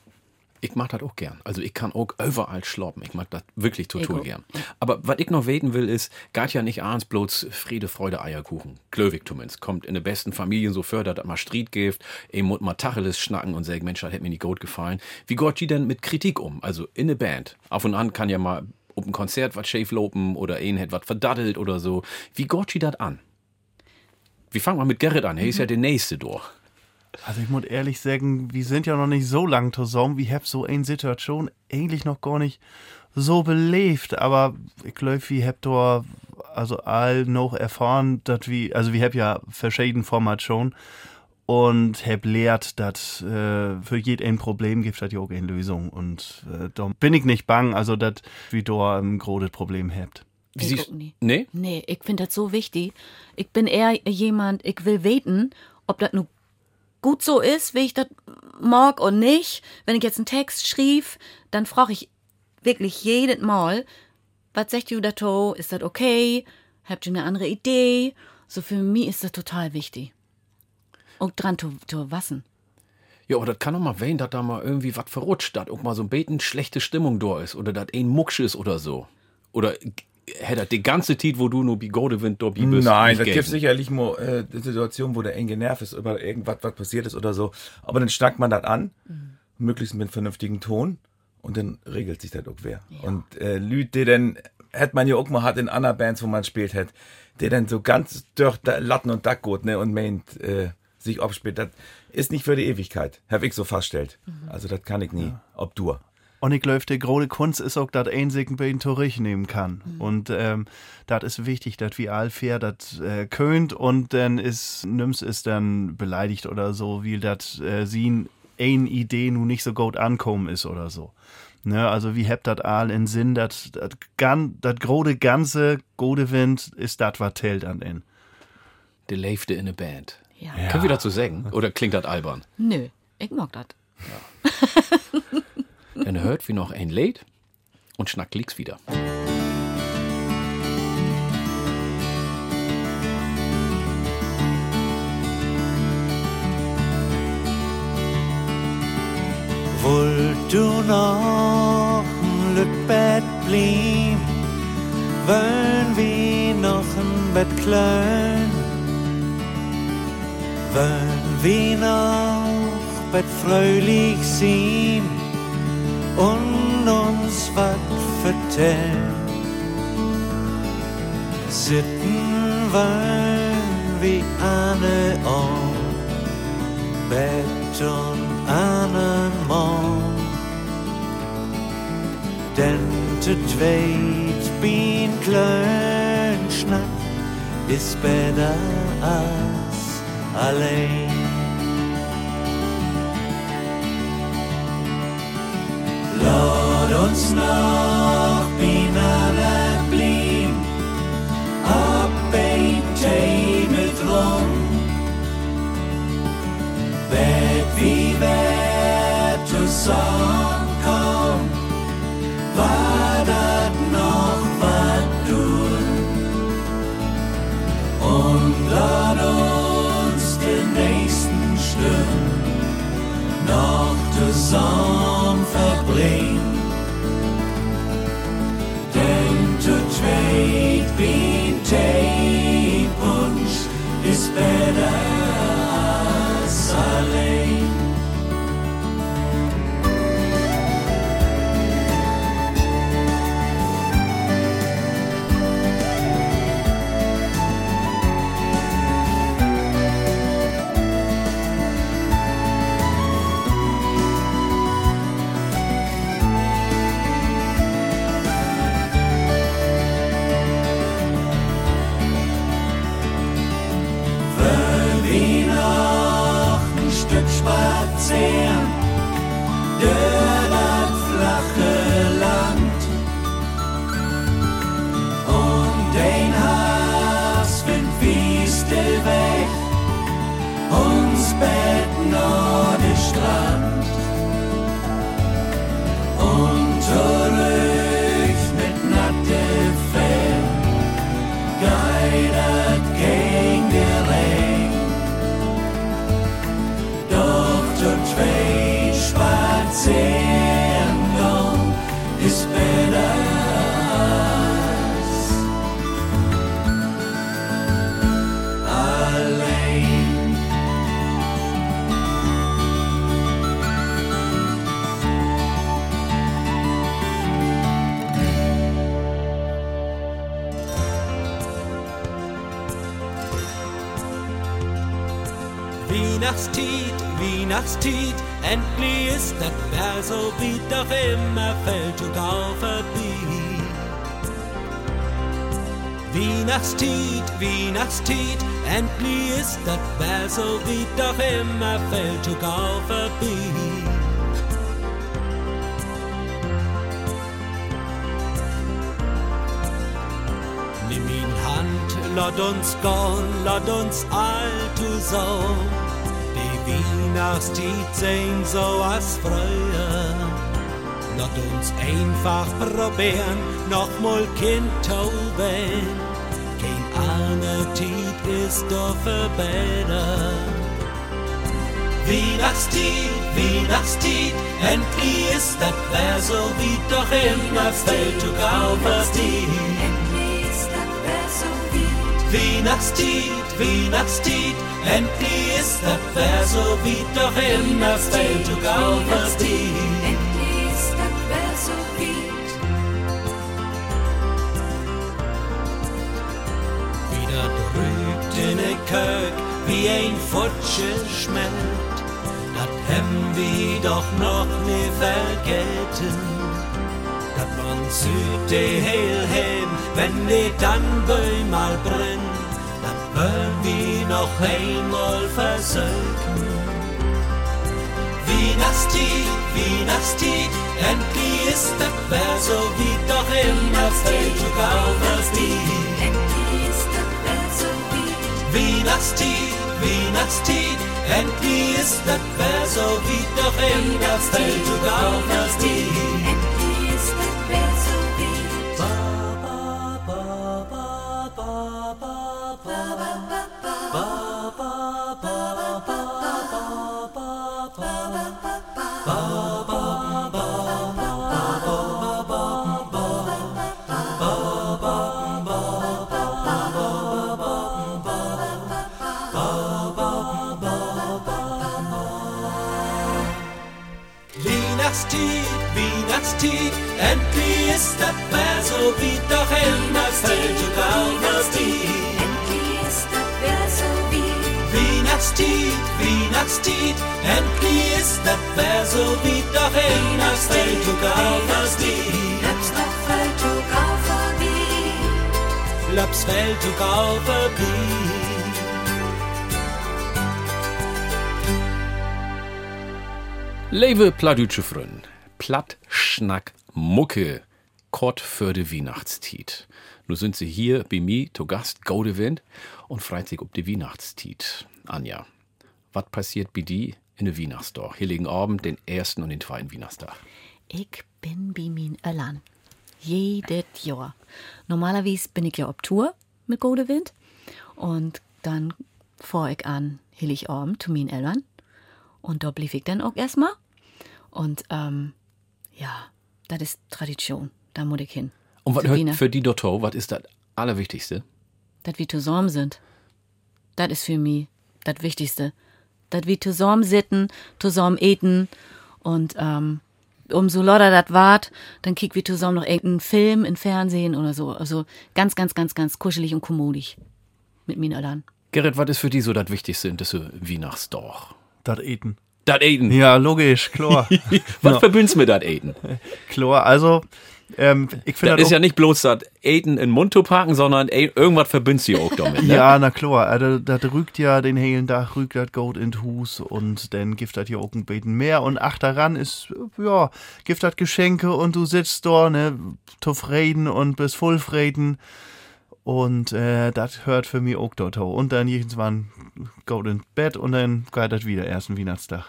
Ich mag das auch gern. Also ich kann auch überall schlappen. Ich mag das wirklich total gern. Aber was ich noch weten will ist, gart ja nicht abends bloß Friede, Freude, Eierkuchen. Glöwig zumindest. Kommt in den besten Familien so fördert, dass mal Streit gibt, eben mal Tacheles schnacken und sagen, Mensch, das hätte mir nicht gut gefallen. Wie geht die denn mit Kritik um? Also in der Band. Auf und an kann ja mal auf ein Konzert was schief lopen oder einen hat was verdattelt oder so. Wie geht die das an? Wie fangen wir mit Gerrit an? Er ist ja der Nächste durch. Also ich muss ehrlich sagen, wir sind ja noch nicht so lang zusammen. Wir haben so eine Situation eigentlich noch gar nicht so belebt. Aber ich glaube, wir haben da also all noch erfahren, dass wir, also wir haben ja verschiedene Formationen und hab lehrt, dass für jeden Problem gibt es ja auch eine Lösung. Und da bin ich nicht bang, also dass wir da ein großes Problem habt. Nee, ich finde das so wichtig. Ich bin eher jemand, ich will weten, ob das nur gut so ist, wie ich das mag und nicht. Wenn ich jetzt einen Text schrieb, dann frage ich wirklich jedes Mal, was sagt ihr dazu? Ist das okay? Habt ihr eine andere Idee? So für mich ist das total wichtig. Und dran zu wassen. Ja, aber das kann doch mal wehen, dass da mal irgendwie was verrutscht, dass auch mal so ein Beten schlechte Stimmung da ist oder dass ein Mucksch ist oder so. Oder hätte die ganze Zeit, wo du nur bei Godewind dabei bist. Nein, da gibt es sicherlich mal Situationen, wo der eng genervt ist über irgendwas, was passiert ist oder so. Aber dann schnackt man das an, möglichst mit einem vernünftigen Ton und dann regelt sich das auch wer. Ja. Und Leute, die dann, hätte man ja auch mal in anderen Bands, wo man spielt hat, der dann so ganz durch Latten und Dackgut, ne, und meint, sich abspielt, das ist nicht für die Ewigkeit, habe ich so festgestellt. Also das kann ich nie, ob du. Und ich glaube, die große Kunst ist auch, dass einzigen Bein zurücknehmen kann. Mhm. Und das ist wichtig, dass wir all fair das könnt und dann ist nimmst es dann beleidigt oder so, wie das sie eine Idee nun nicht so gut ankommen ist oder so. Ne, also wie habt das all in Sinn, das große ganze Godewind ist das, was telt an in. Die Leifte in a Band. Ja. Ja. Können wir dazu sagen? Oder klingt das albern? Nö, ich mag das. Ja. Dann hört wie noch ein Lied und Schnack liegt's wieder. Wollt du noch ein Lütbett blieb, wollen wir noch ein Bett klein, wollen wir noch Bett fröhlich sein, und uns was vertellen. Sitten wollen wie Anne on Bett und Anne Mann. Denn zu zweit bin klein Schnack ist besser als allein. Lad uns noch beieinander blieb, ab ein Tee mit Rum. Werd wie wer zusammenkommt, war dat noch was tun. Und lad uns den nächsten Stunden noch zusammen verbringen. Denn zu zweit bin Tee Punsch ist besser als allein. Spazieren durch das flache Land und den Herbstwind wiest weg, uns Bett nur den Strand und zurück mit natte Fell, geidert gegen die Regen. Zwei spazieren gehen ist besser als allein. Weihnachtstiet, endlich ist das Wetter so wie doch immer fällt und auf verbiegt. Weihnachtstiet, endlich ist das Wetter so wie doch immer fällt und auf verbiegt. Nimm ihn Hand, lad uns gehen, lad uns all zusammen. Die Weihnachtszeit sehen so als früher. Lass uns einfach probieren, nochmal Kind zu werden. Keine andere Zeit ist doch besser. Weihnachtszeit, endlich ist das Wetter so wie doch immer fällt und aufsteht. Weihnachtstiet, endlich ist das Wetter so wie doch immer fällt und aufsteht. Endlich ist das Wetter so wie. Wieder drückt in der Kirche wie ein Futsche schmellt. Das haben wir doch noch nie vergessen. Das man süd die Heil heim, wenn die Tannenbäume mal brennt. Das wollen wir noch einmal versöhnen. Wie nastig, endlich ist das Wetter so wie doch immer steht und Wie nastig, endlich ist das Wetter so wie doch immer steht und endlich ist das Wetter so wie ba ba ba ba ba ba ba ba. Endlich ist das Wetter so wie doch immer steht und endlich ist das Wetter so wie Nachtstieg, endlich ist das Wetter so wie doch immer steht und Lapsfeld und Gauverbi. Liebe plattdütsche Frön, Platt Schnack Mucke, Kort für die Weihnachtstiet. Nun sind sie hier bei mir zu Gast, Godewind, und freut sich ob die Weihnachtstiet. Anja, was passiert bei dir in der Weihnachtsdorf? Hier liegen Abend den ersten und den zweiten Weihnachtstag. Ich bin bei min Öllern. Jedes Jahr. Normalerweise bin ich ja auf Tour mit Godewind. Und dann fahr ich an, hillig Abend zu min Öllern. Und da blieb ich dann auch erstmal. Und ja, das ist Tradition. Da muss ich hin. Und was hört für die Dotto, was ist das Allerwichtigste? Dass wir zusammen sind. Das ist für mich das Wichtigste. Dass wir zusammen sitzen, zusammen eten. Und umso lauter das wart, dann kicken wir zusammen noch irgendeinen Film im Fernsehen oder so. Also ganz, ganz, ganz, ganz kuschelig und kommodig mit meinen Eltern. Gerrit, was ist für die so das Wichtigste in diesem Weihnachtsdorf? Das Eten. Ja, logisch, klar. Was verbündest du mit das Eten? Klar, also, ich finde das ist ja nicht bloß das Eten in den Mund zu packen, sondern irgendwas verbündest du auch damit. Ne? Ja, na klar. Also, das rügt ja den hellen Tag, rügt das Gold in den Hus und dann gibt das ja auch ein Beten mehr. Und ach, daran ist, ja, gibt das Geschenke und du sitzt da, ne, zufrieden und bist vollfrieden. Und das hört für mich auch dort. Und dann irgendwann geht ins Bett und dann geht das wieder, ersten Weihnachtstag.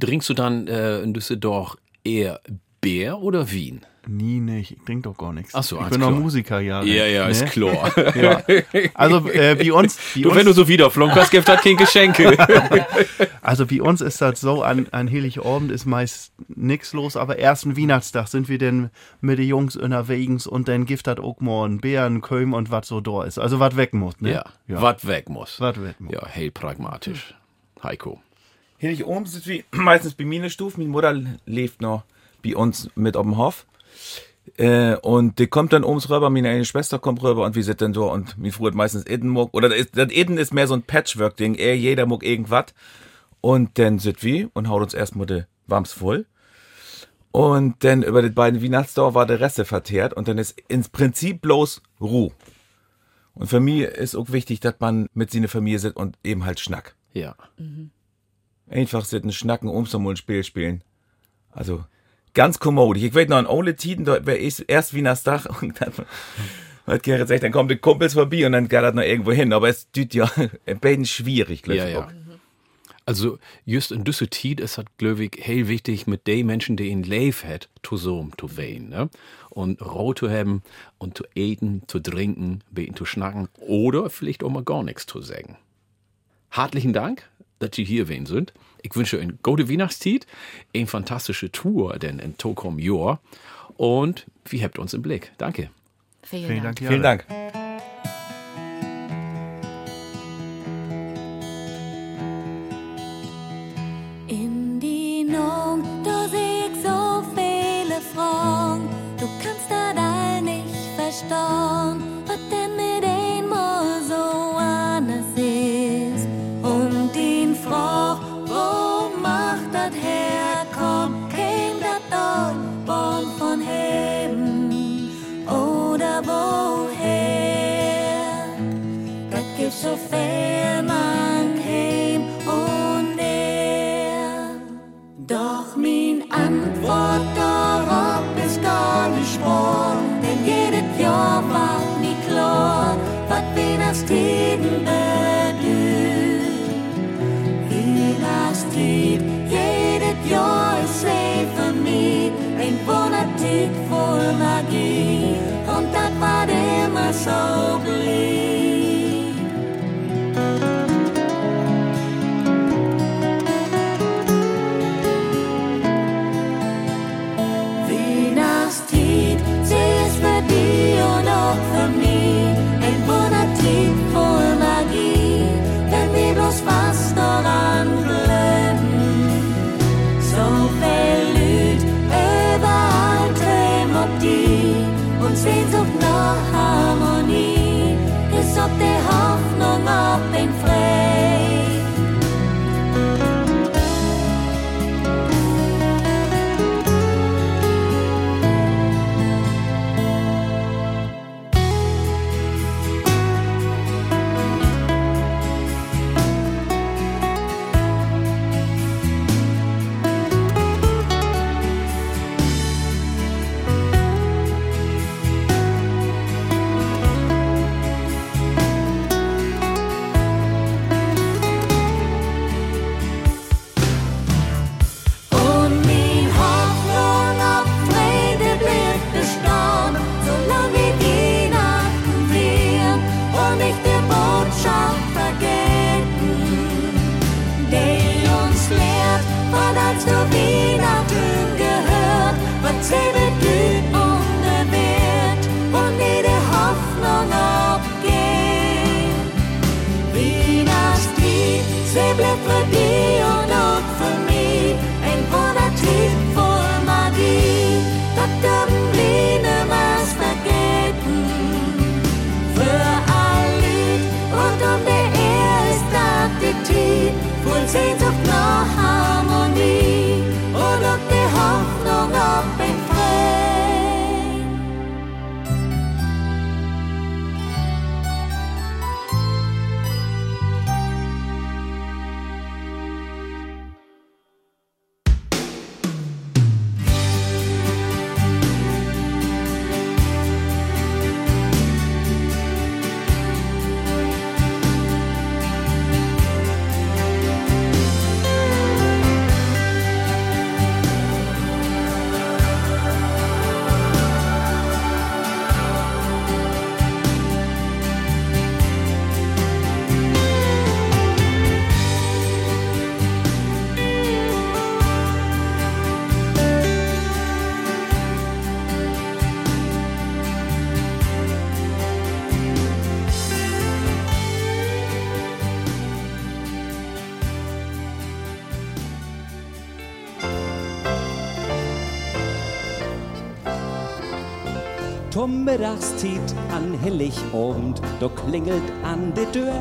Trinkst du dann in Düsseldorf eher Bier oder Wein? Nie nicht, ich trinke doch gar nichts. Ach so, ich bin klar. Noch Musiker, ja. Ja, ne? Ist klar. Ja. Also wie uns... Wenn du so wieder flunkerst, gibt das kein Geschenke. Also wie uns ist das so, an Heiligabend ist meist nichts los, aber ersten Weihnachtstag sind wir denn mit den Jungs unterwegs und dann gibt das auch mal einen Bären, einen Köm und was so da ist. Also was weg muss, ne? Ja. Was weg muss. Ja, hey, pragmatisch. Heiko. Heiligabend sind wir meistens bei mir in der Stufe, meine Mutter lebt noch bei uns mit auf dem Hof. Und die kommt dann oben rüber, meine eine Schwester kommt rüber und wir sind dann so und mir früher meistens Eden muck. Oder das Eden ist mehr so ein Patchwork-Ding, jeder muck irgendwas. Und dann sind wir und haut uns erstmal die Wams voll. Und dann über die beiden Weihnachtsdauer war der Reste verteert und dann ist ins Prinzip bloß Ruhe. Und für mich ist auch wichtig, dass man mit seiner Familie sitzt und eben halt Schnack. Ja. Mhm. Einfach sitzen, schnacken, umsammeln, Spiel spielen. Also... Ganz kommodisch. Ich weiß noch, in Ole Tiden, da wäre ich erst Wienerstag und dann hat Gerrit gesagt, dann kommen die Kumpels vorbei und dann geht das noch irgendwo hin. Aber es tut ja ein bisschen schwierig, glaube ich. Ja. Also, just in düsse Tied ist das, glaube ich, hell wichtig, mit den Menschen, die in Leif hat, zu wählen, ne? Und roh zu haben und zu eten, zu trinken, beten, zu schnacken oder vielleicht auch mal gar nichts zu sagen. Hartlichen Dank, dass Sie hier wen sind. Ich wünsche eine gute Weihnachtszeit, eine fantastische Tour, denn in Tokom Jor. Und wir habt uns im Blick. Danke. Vielen Dank. In die Nong, da seh ich so viele Frauen. Du kannst das all nicht verstauen. Was denn mit einmal so anders ist. Und den Frau, Doch min Antwort darauf ist gar nicht wahr, denn jedes Jahr war nicht klar, was Weihnachtstiden bedeutet. Weihnachtstid, jedes Jahr ist sie für mich ein Wohnartig voll Magie, und das war immer so blieb. Ob die Hoffnung auf den Frieden. Tommiddagstiet an Heiligabend, da klingelt an der Tür.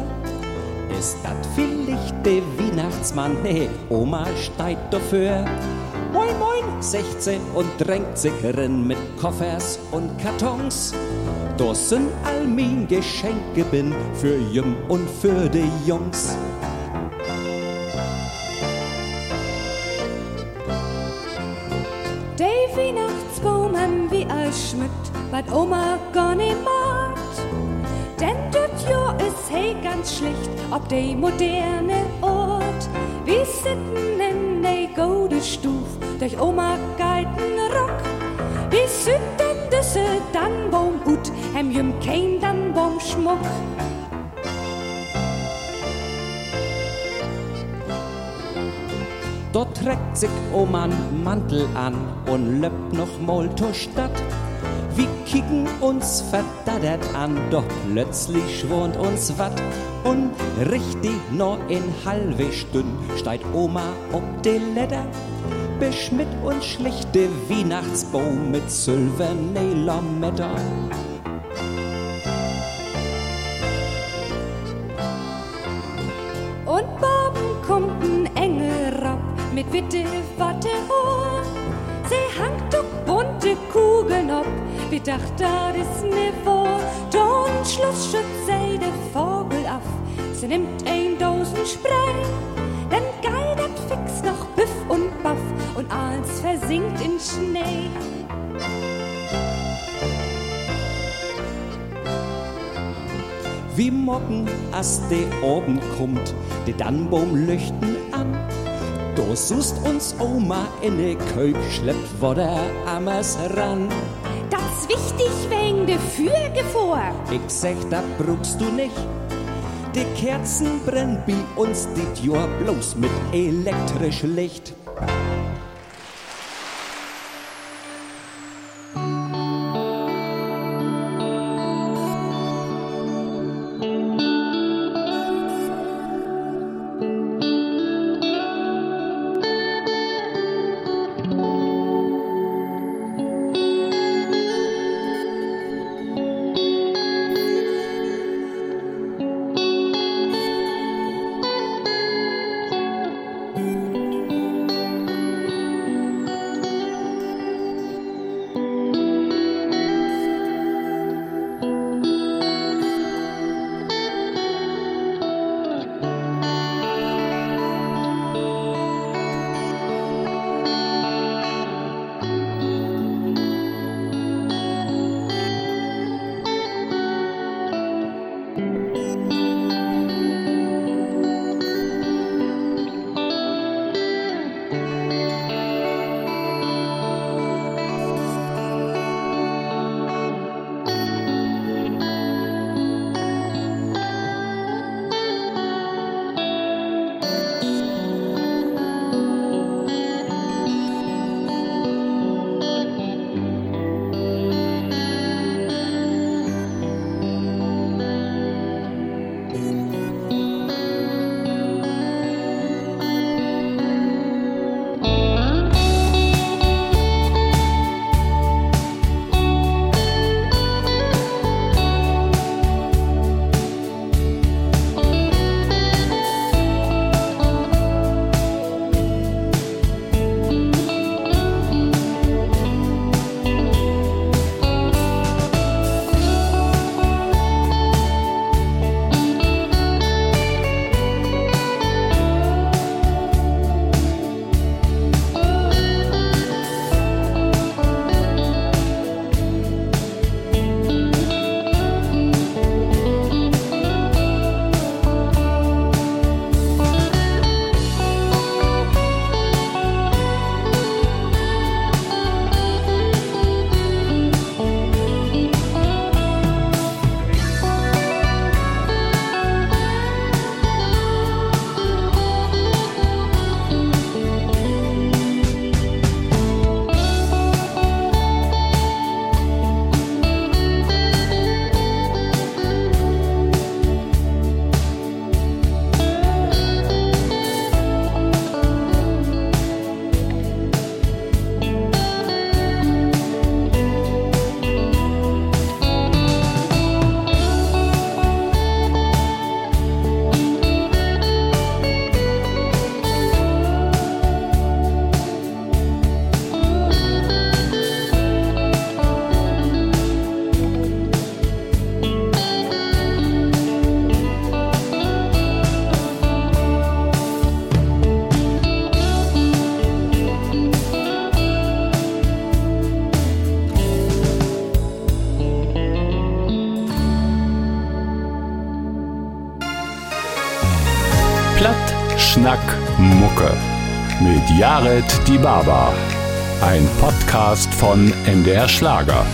Ist das vielleicht der Weihnachtsmann? Nee, Oma steigt dafür. Moin, moin, 16 und drängt sich rin mit Koffers und Kartons. Da sind all mein Geschenke bin für Jüm und für die Jungs. Der Weihnachtsbaum haben wir schmückt, was Oma gar nicht mag. Denn das Jahr ist hey ganz schlicht ob de moderne Ort. Wir sitten in de gode Stuf durch Oma geiten Rock. Wir sitten düsse Dannbaum gut, hem jüm kein Dannbaumschmuck. Dort trägt sich Oman Mantel an und löppt noch mal zur Stadt. Wir kicken uns verdaddert an, doch plötzlich schwurnt uns wat. Und richtig noch in halbe Stund steigt Oma ob de Leder. Beschmidt uns schlicht de Weihnachtsbaum mit silberne Lametta. Und morgen kommt ein Engel rab mit witte Watterohr. Sie hangt doch bunte Kugeln ob. Wir dachten, das ist ne Wohl. Don Schluss schützt sei der Vogel auf. Sie nimmt ein Dosen Spray. Dann geidet fix noch Biff und Baff. versinkt in Schnee. Wie morgen, als der Abend kommt, die Dannbaum leuchten an. Da suchst uns Oma in die Köp, schleppt Wodder amers ran. Das wichtig wegen de Fürgefor. Ich sag, da brauchst du nicht. Die Kerzen brennen bei uns die Tür bloß mit elektrisch Licht. Platt Schnack Mucke mit Yared Dibaba. Ein Podcast von NDR Schlager.